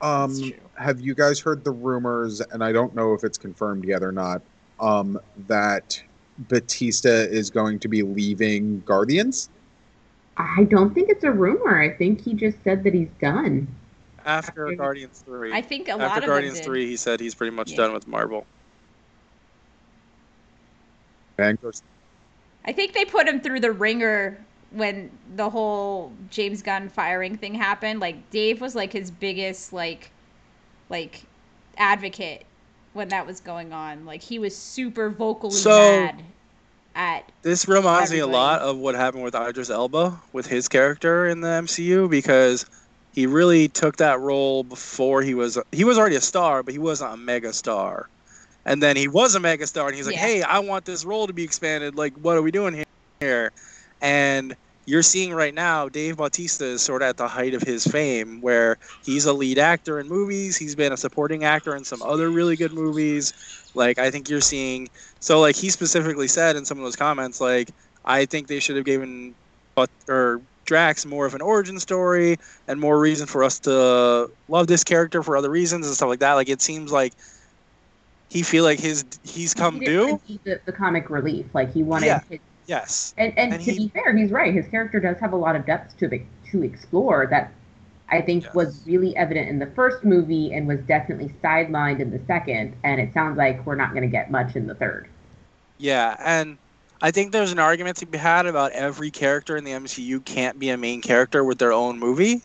um, have you guys heard the rumors, and I don't know if it's confirmed yet or not, um, that Batista is going to be leaving Guardians? I don't think it's a rumor. I think he just said that he's done. After, After Guardians three. I think a After lot After Guardians three, he said he's pretty much yeah. done with Marvel. I think they put him through the ringer when the whole James Gunn firing thing happened. Like, Dave was, like, his biggest, like, like advocate when that was going on. Like, he was super vocally so, mad at This reminds everybody. me a lot of what happened with Idris Elba, with his character in the M C U, because he really took that role before he was... He was already a star, but he wasn't a mega star. And then he was a megastar, and he's like, yeah. hey, I want this role to be expanded. Like, what are we doing here? And you're seeing right now, Dave Bautista is sort of at the height of his fame, where he's a lead actor in movies. He's been a supporting actor in some other really good movies. Like, I think you're seeing... So, like, he specifically said in some of those comments, like, I think they should have given or Drax more of an origin story and more reason for us to love this character for other reasons and stuff like that. Like, it seems like... He feel like his he's come he due. The, the comic relief, like he wanted. Yeah. His, yes. And and, and to he, be fair, he's right. His character does have a lot of depth to be, to explore that I think yes. was really evident in the first movie and was definitely sidelined in the second. And it sounds like we're not going to get much in the third. Yeah, and I think there's an argument to be had about every character in the M C U can't be a main character with their own movie,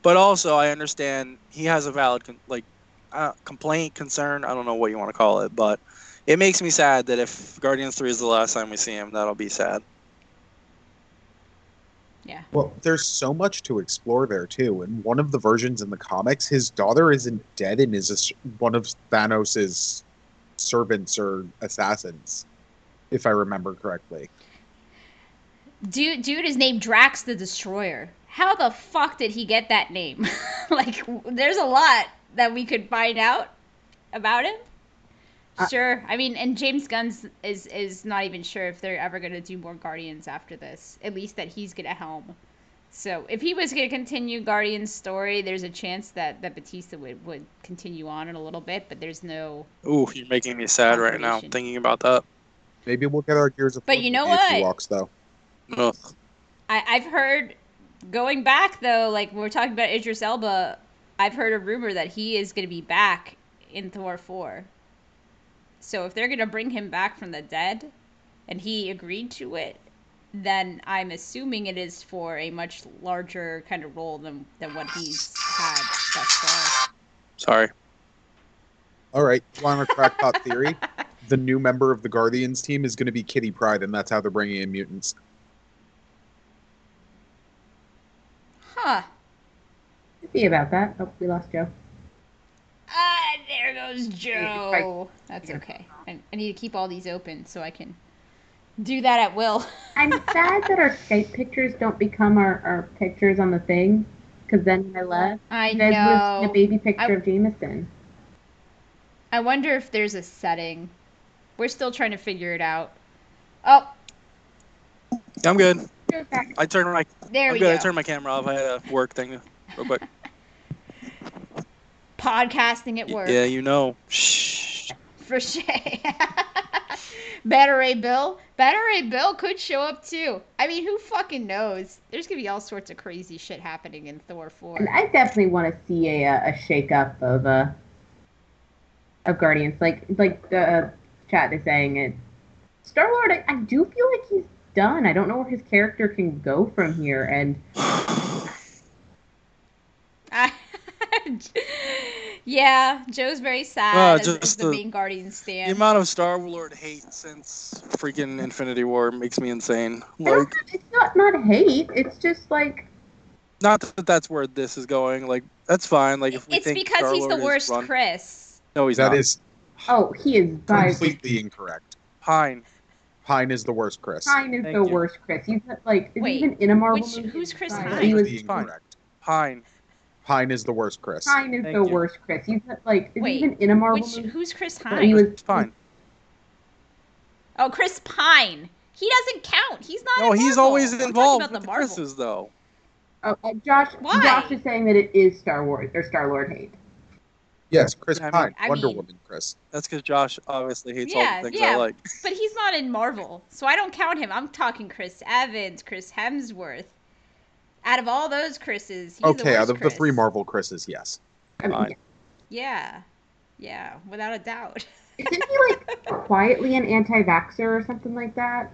but also I understand he has a valid like. Uh, complaint, concern, I don't know what you want to call it, but it makes me sad that if Guardians three is the last time we see him, that'll be sad. Yeah. Well, there's so much to explore there, too. In one of the versions in the comics, his daughter isn't dead and is a, one of Thanos' servants or assassins, if I remember correctly. Dude, dude is named Drax the Destroyer. How the fuck did he get that name? Like, there's a lot that we could find out about him. Sure. I mean, and James Gunn is is not even sure if they're ever going to do more Guardians after this, at least that he's going to helm. So if he was going to continue Guardians' story, there's a chance that, that Batista would, would continue on in a little bit, but there's no... Ooh, you're making me sad right now, thinking about that. Maybe we'll get our Gears of But you know what? Walks, though. I, I've heard, going back, though, like we were talking about Idris Elba, I've heard a rumor that he is going to be back in Thor four. So if they're going to bring him back from the dead, and he agreed to it, then I'm assuming it is for a much larger kind of role than, than what he's had thus far. Sorry. All right. Want a crackpot theory? The new member of the Guardians team is going to be Kitty Pryde, and that's how they're bringing in mutants. Huh. See about that. Oh, we lost Joe. Ah, there goes Joe. That's okay. I, I need to keep all these open so I can do that at will. I'm sad that our Skype pictures don't become our, our pictures on the thing, because then I left. I know. There's the baby picture I, of Jameson. I wonder if there's a setting. We're still trying to figure it out. Oh. I'm good. I turned my. There I'm we good. go. I turned my camera off. I had a work thing real quick. Podcasting at work. Yeah, you know. Shh. For Shay. Batteray Bill. Batteray Bill could show up too. I mean, who fucking knows? There's going to be all sorts of crazy shit happening in Thor four. And I definitely want to see a a shake-up of, uh, of Guardians. Like like the uh, chat is saying it. Star-Lord, I, I do feel like he's done. I don't know where his character can go from here. And... I... Yeah, Joe's very sad uh, as, as the, the main Guardian stand. The amount of Star-Lord hate since freaking Infinity War makes me insane. Like, it's not, not hate. It's just like... Not that that's where this is going. Like, that's fine. Like, if we it's think because Star-Lord he's the worst run, Chris. No, he's that not. That is... Oh, he is biased. Completely incorrect. Pine. Pine is the worst Chris. Pine is Thank the you. worst Chris. He's not, like... Is Wait, even in a Marvel which, movie? Who's Chris Pine? Pine? He was incorrect. Pine. Pine is the worst Chris. Pine is Thank the you. worst Chris. He's not, like, is Wait, even in a Marvel which, movie? Who's Chris Pine? He was Pine. Oh, Chris Pine. He doesn't count. He's not. No, in he's always involved with the, the Chris's, though. Oh, uh, Josh. Why? Josh is saying that it is Star Wars or Star Lord hate. Yes, Chris Pine, I mean, I Wonder mean, Woman, Chris. That's because Josh obviously hates yeah, all the things yeah, I like. But he's not in Marvel, so I don't count him. I'm talking Chris Evans, Chris Hemsworth. Out of all those Chris's, he's okay, the worst out of Chris. the three Marvel Chris's, yes. I mean, yeah. yeah, yeah, without a doubt. Isn't he like quietly an anti-vaxxer or something like that?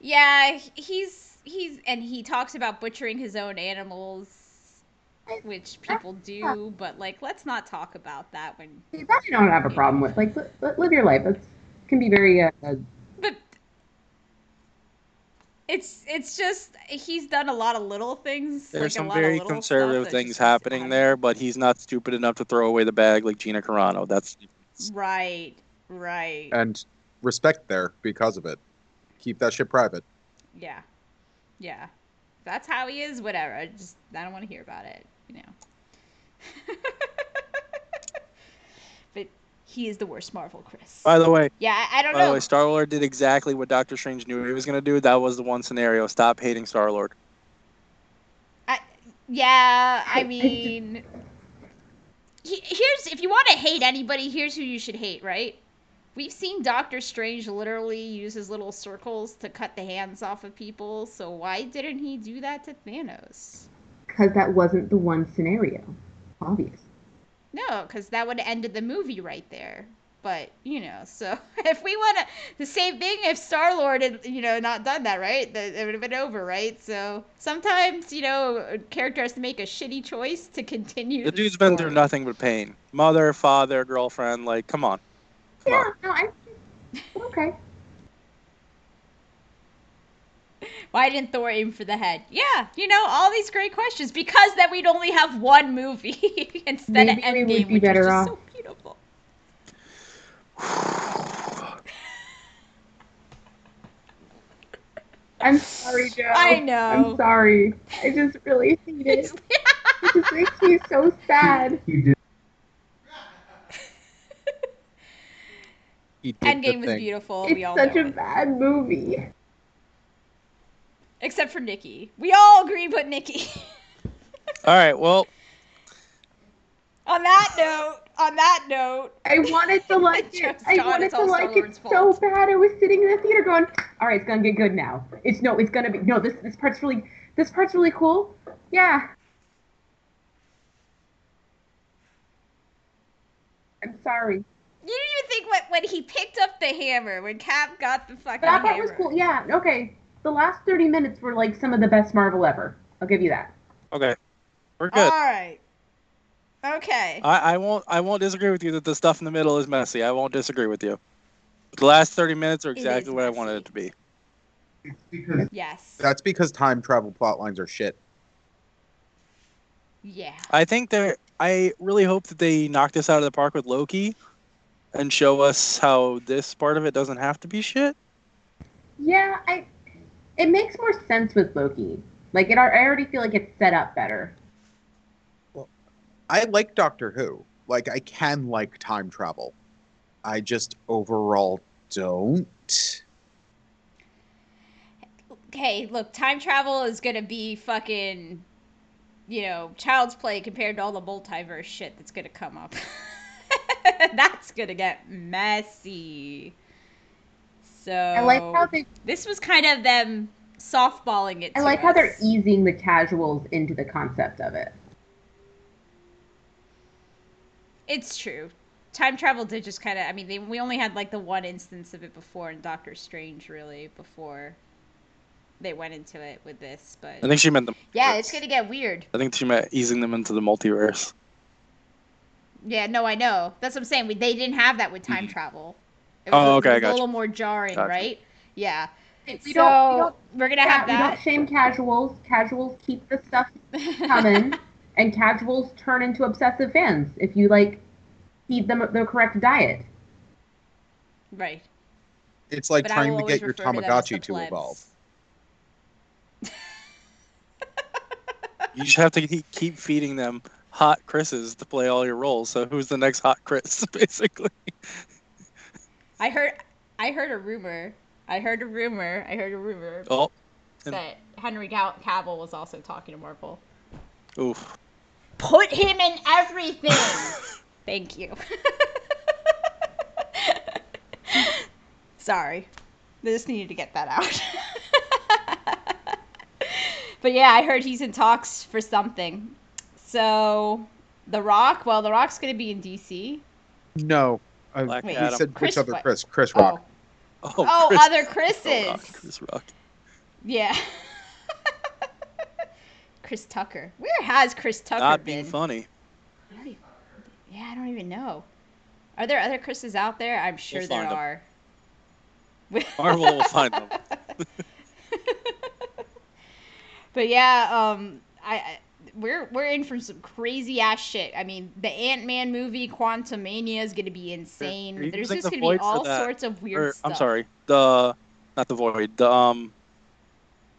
Yeah, he's he's and he talks about butchering his own animals, which people do. But like, let's not talk about that when that you don't have a problem with. Like, live your life. It can be very. Uh, but It's it's just he's done a lot of little things. There's like some a lot very of conservative things happening happen. there, but he's not stupid enough to throw away the bag like Gina Carano. That's right, right. And respect there because of it. Keep that shit private. Yeah, yeah. If that's how he is. Whatever. I just I don't want to hear about it. You know. But he is the worst Marvel Chris. By the way. Yeah, I, I don't by know. By the way, Star-Lord did exactly what Doctor Strange knew he was going to do. That was the one scenario. Stop hating Star-Lord. I, yeah, I mean... he, here's if you want to hate anybody, here's who you should hate, right? We've seen Doctor Strange literally use his little circles to cut the hands off of people, so why didn't he do that to Thanos? Because that wasn't the one scenario. Obviously. No, because that would have ended the movie right there. But, you know, so if we want to... The same thing if Star-Lord had, you know, not done that, right? It would have been over, right? So sometimes, you know, a character has to make a shitty choice to continue. The, the dude's story. been through nothing but pain. Mother, father, girlfriend, like, come on. Come yeah, on. no, I'm... Okay. Why didn't Thor aim for the head? Yeah, you know, all these great questions. Because then we'd only have one movie instead Maybe of Endgame, be which is just so beautiful. I'm sorry, Joe. I know. I'm sorry. I just really hate it. It just makes me so sad. He did. He did Endgame was beautiful. It's we all such know a it. bad movie. Except for Nikki. We all agree but Nikki. All right, well. On that note, on that note. I wanted to like it. I wanted to like it so bad. I was sitting in the theater going, all right, it's going to get good now. It's no, it's going to be, no, this this part's really, this part's really cool. Yeah. I'm sorry. You didn't even think what, when he picked up the hammer, when Cap got the fucking that hammer. That was cool, yeah, okay. The last thirty minutes were like some of the best Marvel ever. I'll give you that. Okay, we're good. All right. Okay. I, I won't. I won't disagree with you that the stuff in the middle is messy. I won't disagree with you. The last thirty minutes are exactly what messy. I wanted it to be. It's because yes. That's because time travel plot lines are shit. Yeah. I think they're. I really hope that they knock this out of the park with Loki, and show us how this part of it doesn't have to be shit. Yeah, I. It makes more sense with Loki. Like, it, I already feel like it's set up better. Well, I like Doctor Who. Like, I can like time travel. I just overall don't. Okay, look, time travel is going to be fucking, you know, child's play compared to all the multiverse shit that's going to come up. That's going to get messy. So I like how they, this was kind of them softballing it. I like us. how they're easing the casuals into the concept of it. It's true. Time travel did just kind of, I mean, they, we only had like the one instance of it before in Doctor Strange, really, before they went into it with this. But I think she meant the multiverse. Yeah, it's going to get weird. I think she meant easing them into the multiverse. Yeah, no, I know. That's what I'm saying. We, they didn't have that with time mm-hmm. travel. It was, oh, okay, it was I got a little you. more jarring, gotcha. right? Yeah. We so don't, we don't, we're gonna yeah, have that. We don't shame casuals. Casuals keep the stuff coming, and casuals turn into obsessive fans if you like feed them the correct diet. Right. It's like but trying to get your Tamagotchi to, to evolve. You just have to keep feeding them hot Chris's to play all your roles. So who's the next hot Chris, basically? I heard, I heard a rumor. I heard a rumor. I heard a rumor. Oh. That Henry Cavill was also talking to Marvel. Oof. Put him in everything. Thank you. Sorry. I just needed to get that out. But yeah, I heard he's in talks for something. So, The Rock? Well, The Rock's going to be in D C. No. I, Black wait, Adam. He said Chris, which other Chris? Chris Rock. Oh. Oh, oh Chris. Other Chris's. Oh, Rock. Chris Rock. Yeah. Chris Tucker. Where has Chris Tucker Not been? Not being funny. Yeah, I don't even know. Are there other Chris's out there? I'm sure we'll there are. Marvel will find them. But yeah, um, I, I we're we're in for some crazy ass shit. I mean, the Ant-Man movie, Quantumania, is gonna be insane. There, There's just the gonna be all sorts of weird or, stuff. I'm sorry, the not the void, the um,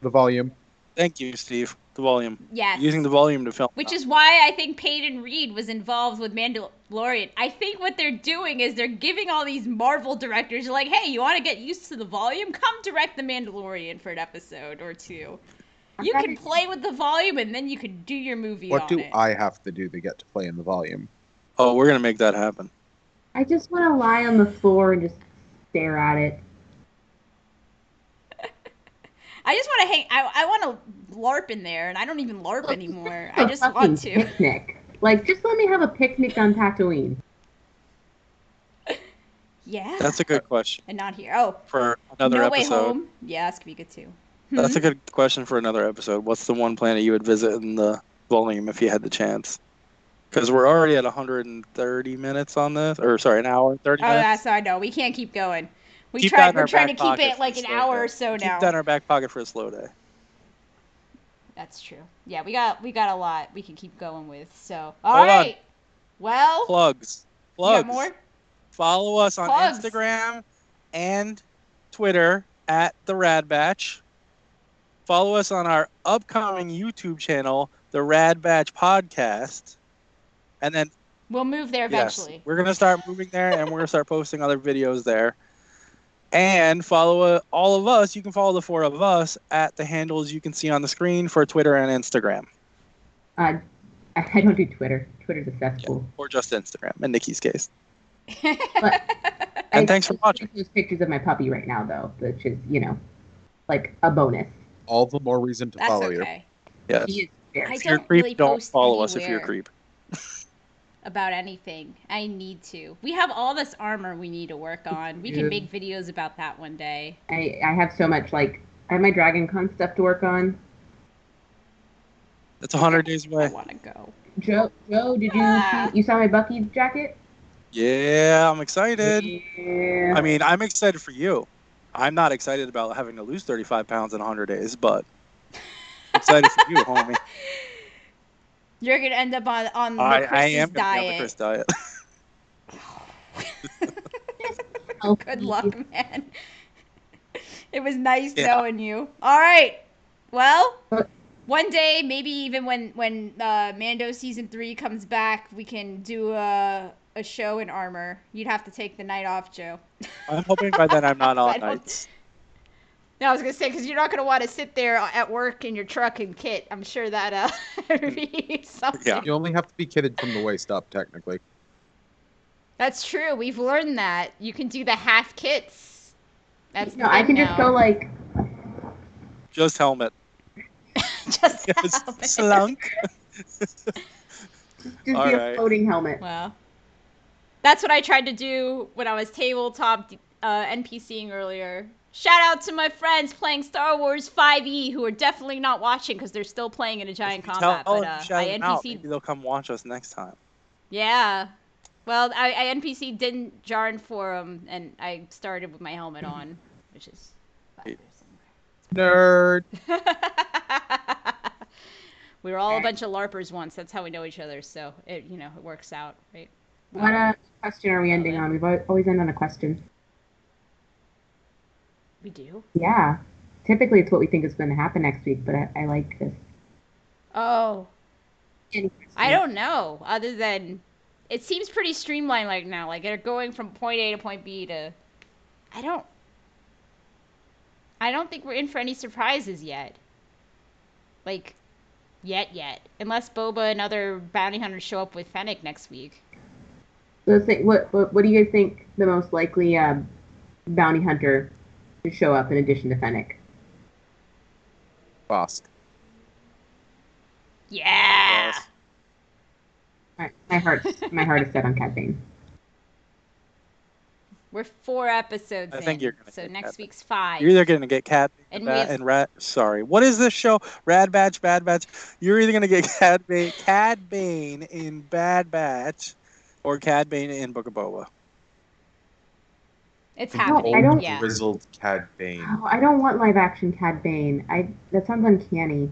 the volume. Thank you, Steve. The volume. Yes. Using the volume to film. Which is why I think Peyton Reed was involved with Mandalorian. I think what they're doing is they're giving all these Marvel directors like, hey, you want to get used to the volume? Come direct the Mandalorian for an episode or two. You can play with the volume, and then you can do your movie on it. What do I have to do to get to play in the volume? Oh, we're going to make that happen. I just want to lie on the floor and just stare at it. I just want to hang... I, I want to LARP in there, and I don't even LARP anymore. I just want to. Picnic. Like, just let me have a picnic on Tatooine. Yeah. That's a good question. And not here. Oh. For another episode. No Way Home. Yeah, that's going to be good, too. That's a good question for another episode. What's the one planet you would visit in the volume if you had the chance? Because we're already at one hundred thirty minutes on this. Or, sorry, an hour and thirty minutes. Oh, that's I know. We can't keep going. We keep tried, we're trying to keep it like an hour day. or so now. Keep that in our back pocket for a slow day. That's true. Yeah, we got we got a lot we can keep going with. So, all Hold right. On. Well. Plugs. Plugs. You got more? Follow us on Plugs. Instagram and Twitter at The Rad Batch. Follow us on our upcoming YouTube channel, The Rad Batch Podcast. And then. We'll move there eventually. Yes, we're going to start moving there, and we're going to start posting other videos there. And follow uh, all of us. You can follow the four of us at the handles you can see on the screen for Twitter and Instagram. Uh, I don't do Twitter. Twitter's a cesspool. Yeah, or just Instagram, in Nikki's case. But and I, thanks for watching. There's pictures of my puppy right now, though, which is, you know, like a bonus. All the more reason to That's follow okay. you. Yes. He is I if don't you're a creep, really don't follow us if you're a creep. About anything. I need to. We have all this armor we need to work on. We Dude. can make videos about that one day. I, I have so much, like, I have my Dragon Con stuff to work on. That's one hundred days away. I want to go. Joe, Joe, did you ah. see, you saw my Bucky jacket? Yeah, I'm excited. Yeah. I mean, I'm excited for you. I'm not excited about having to lose thirty-five pounds in one hundred days, but I'm excited for you, homie. You're going to end up on, on the I, Chris's I am diet. Be on the Chris diet. Good luck, man. It was nice yeah. knowing you. All right. Well, one day, maybe even when, when uh, Mando Season three comes back, we can do a, a show in armor. You'd have to take the night off, Joe. I'm hoping by then I'm not on nights. No, I was going to say, because you're not going to want to sit there at work in your truck and kit. I'm sure that uh, be something. Yeah. You only have to be kitted from the waist up, technically. That's true. We've learned that. You can do the half kits. That's no, I can now. just go like... Just helmet. Just yes, helmet. Slunk. Just be All a right. floating helmet. Wow. That's what I tried to do when I was tabletop uh, NPCing earlier. Shout out to my friends playing Star Wars five E who are definitely not watching because they're still playing in a giant combat. Tell, but uh, I N P C'd. Maybe they'll come watch us next time. Yeah, Well, I, I N P C didn't Jarn for him, and I started with my helmet on, which is nerd. We were all a bunch of LARPers once. That's how we know each other. So it, you know, it works out, right? What um, a question are we ending on? We always end on a question. We do? Yeah. Typically, it's what we think is going to happen next week, but I, I like this. Oh. I don't know. Other than, it seems pretty streamlined like now. Like, they're going from point A to point B to, I don't, I don't think we're in for any surprises yet. Like, yet, yet. Unless Boba and other bounty hunters show up with Fennec next week. So say, what, what, what do you guys think the most likely uh, bounty hunter to show up in addition to Fennec? Bosk. Yeah! Yes. My, my, heart, my heart is set on Cad Bane. We're four episodes I think in, you're gonna so next Cad week's five. You're either going to get Cad Bane and, ba and Rat. Sorry, what is this show? Rad Batch, Bad Batch. You're either going to get Cad Bane, Cad Bane in Bad Batch, or Cad Bane in Book of Boba. It's happening. I don't, yeah. Grizzled Cad Bane. Oh, I don't want live action Cad Bane. I that sounds uncanny.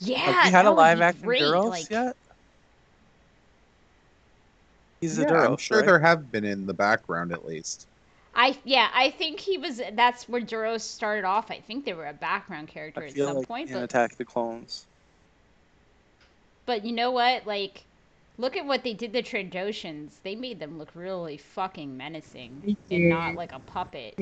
Yeah, have you had a live action great, Duros like... yet? He's yeah, a Duros, I'm sure right? there have been in the background at least. I yeah, I think he was. That's where Duros started off. I think they were a background character I at feel some like point. In but... Attack the Clones. But you know what? Like, look at what they did to Trandoshans. They made them look really fucking menacing and not like a puppet.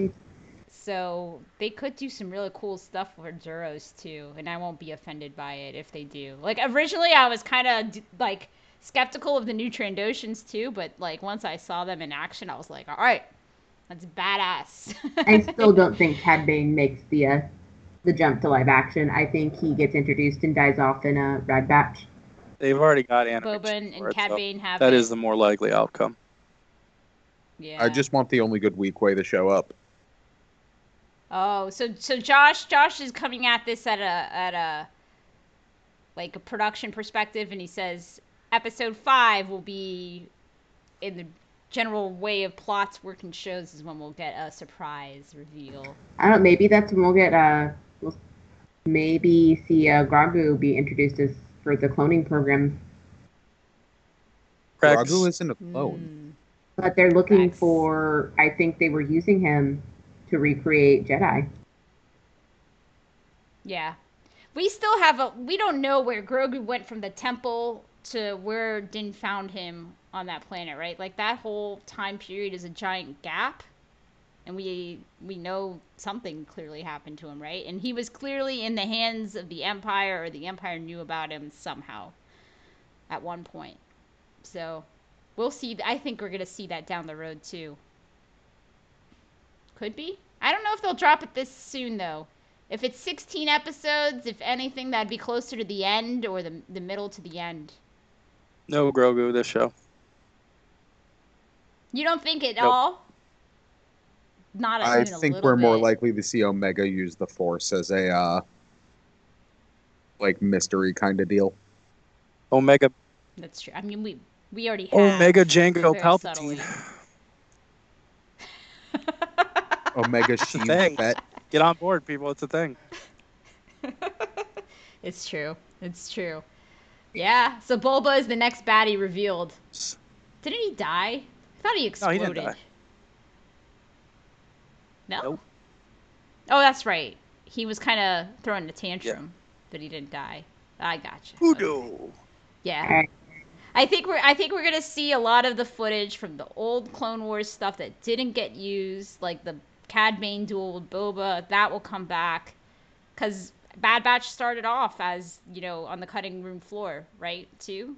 So they could do some really cool stuff for Duros too, and I won't be offended by it if they do. Like, originally I was kind of like skeptical of the new Trandoshans too, but like once I saw them in action, I was like, all right, that's badass. I still don't think Cad Bane makes the uh, the jump to live action. I think he gets introduced and dies off in a Bad Batch. They've already got animation. Boba and Cad Bane have that is the more likely outcome. Yeah. I just want the only good weak way to show up. Oh, so so Josh Josh is coming at this at a at a like a production perspective, and he says episode five will be in the general way of plots working shows is when we'll get a surprise reveal. I don't know, maybe that's when we'll get uh we'll maybe see uh, Grogu be introduced as for the cloning program. Rex. Grogu isn't a clone. Mm. But they're looking Rex. for, I think they were using him to recreate Jedi. Yeah. We still have a, we don't know where Grogu went from the temple to where Din found him on that planet, right? Like that whole time period is a giant gap. And we we know something clearly happened to him, right? And he was clearly in the hands of the Empire, or the Empire knew about him somehow at one point. So we'll see. I think we're going to see that down the road, too. Could be. I don't know if they'll drop it this soon, though. If it's sixteen episodes, if anything, that'd be closer to the end or the, the middle to the end. No Grogu this show. You don't think at nope. all? Not a, I think we're bit. more likely to see Omega use the Force as a uh, like mystery kind of deal. Omega. That's true. I mean, we we already have Omega Jango Palpatine. Omega Sheen Fett. Get on board, people. It's a thing. It's true. It's true. Yeah. So Bulba is the next baddie revealed. Didn't he die? I thought he exploded. No, he didn't die. No? Nope. Oh, that's right. He was kind of throwing a tantrum, yeah. but he didn't die. I gotcha. Voodoo. Yeah. I think we're I think we're gonna see a lot of the footage from the old Clone Wars stuff that didn't get used, like the Cad Bane duel with Boba. That will come back, because Bad Batch started off as, you know, on the cutting room floor, right? Too,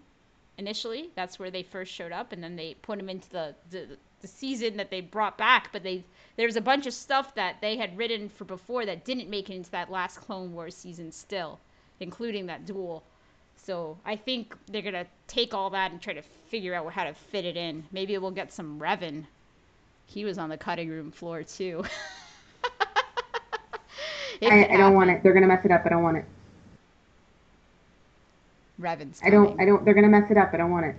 initially, that's where they first showed up, and then they put him into the. the the season that they brought back, but they there's a bunch of stuff that they had written for before that didn't make it into that last Clone Wars season still, including that duel. So I think they're gonna take all that and try to figure out how to fit it in. Maybe we'll get some Revan. He was on the cutting room floor too. I, I don't want it. They're gonna mess it up. I don't want it. Revan's coming. I don't I don't they're gonna mess it up. I don't want it.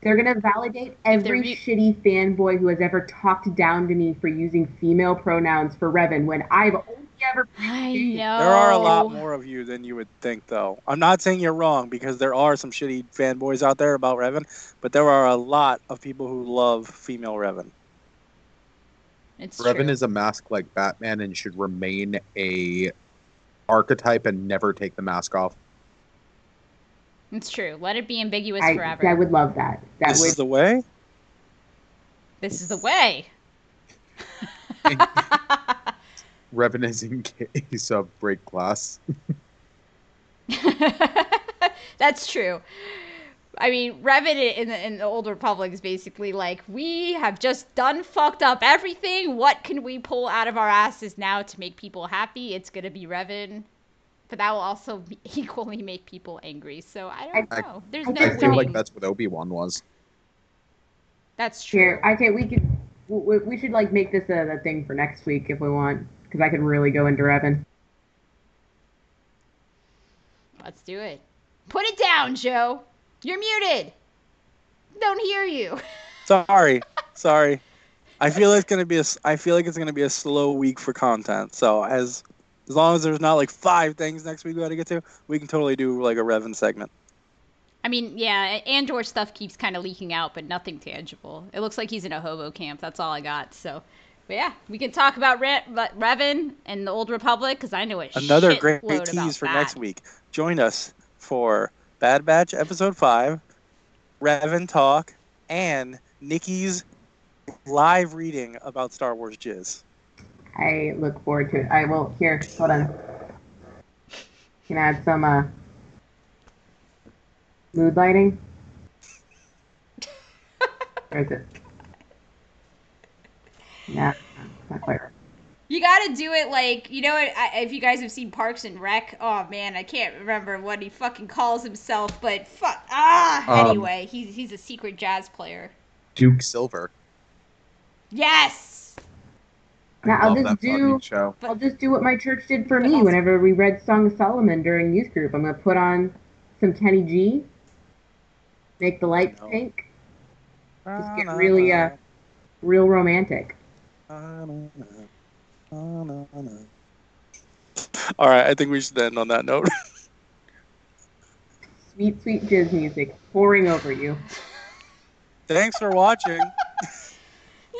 They're going to validate every re- shitty fanboy who has ever talked down to me for using female pronouns for Revan when I've only ever... I know. There are a lot more of you than you would think, though. I'm not saying you're wrong, because there are some shitty fanboys out there about Revan, but there are a lot of people who love female Revan. It's Revan true. Is a mask like Batman and should remain a archetype and never take the mask off. It's true. Let it be ambiguous I, forever. I would love that. that this would... is the way? This is the way. Revan is in case of break glass. That's true. I mean, Revan in the, in the Old Republic is basically like, we have just done fucked up everything. What can we pull out of our asses now to make people happy? It's going to be Revan. But that will also equally make people angry. So I don't I, know. There's I, no I feel winning. Like that's what Obi-Wan was. That's true. Here, okay, we could we, we should like make this a, a thing for next week if we want, because I could really go into Revan. Let's do it. Put it down, Joe. You're muted. Don't hear you. Sorry, sorry. I feel it's gonna be a. I feel like it's gonna be a slow week for content. So as. As long as there's not, like, five things next week we got to get to, we can totally do, like, a Revan segment. I mean, yeah, Andor stuff keeps kind of leaking out, but nothing tangible. It looks like he's in a hobo camp. That's all I got, so. But, yeah, we can talk about Re- Revan and the Old Republic, because I know it. Another great, great tease for that. Next week. Join us for Bad Batch Episode five, Revan Talk, and Nikki's live reading about Star Wars Jizz. I look forward to it. I will. Here, hold on. Can I add some uh, mood lighting? Where is it? Yeah, not quite right. You gotta do it like, you know, I, if you guys have seen Parks and Rec, oh man, I can't remember what he fucking calls himself, but fuck, ah! Um, anyway, he's, he's a secret jazz player. Duke Silver. Yes! Now, I'll just do show. I'll just do what my church did for me whenever we read Song of Solomon during youth group. I'm going to put on some Kenny G, make the lights no. pink, just get really uh, real romantic. All right, I think we should end on that note. Sweet, sweet jizz music pouring over you. Thanks for watching.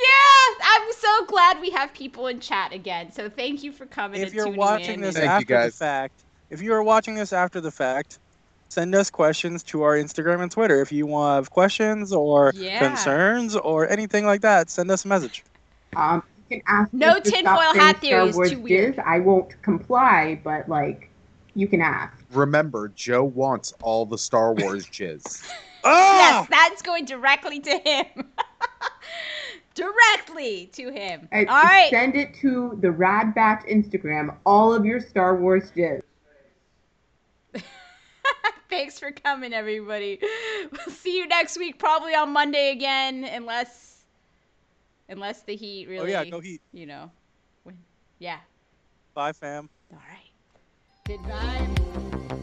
Yeah, I'm so glad we have people in chat again. So thank you for coming. If and you're watching in. this thank after the fact, if you are watching this after the fact, send us questions to our Instagram and Twitter. If you have questions or yeah. concerns or anything like that, send us a message. Um, you can ask. No tinfoil hat theory is too weird. I won't comply, but like, you can ask. Remember, Joe wants all the Star Wars jizz. Oh! Yes, that's going directly to him. Directly to him. And all right. Send it to the Rad Batch Instagram. All of your Star Wars jizz. Thanks for coming, everybody. We'll see you next week, probably on Monday again, unless, unless the heat really. Oh yeah, go heat. You know. Yeah. Bye, fam. All right. Goodbye.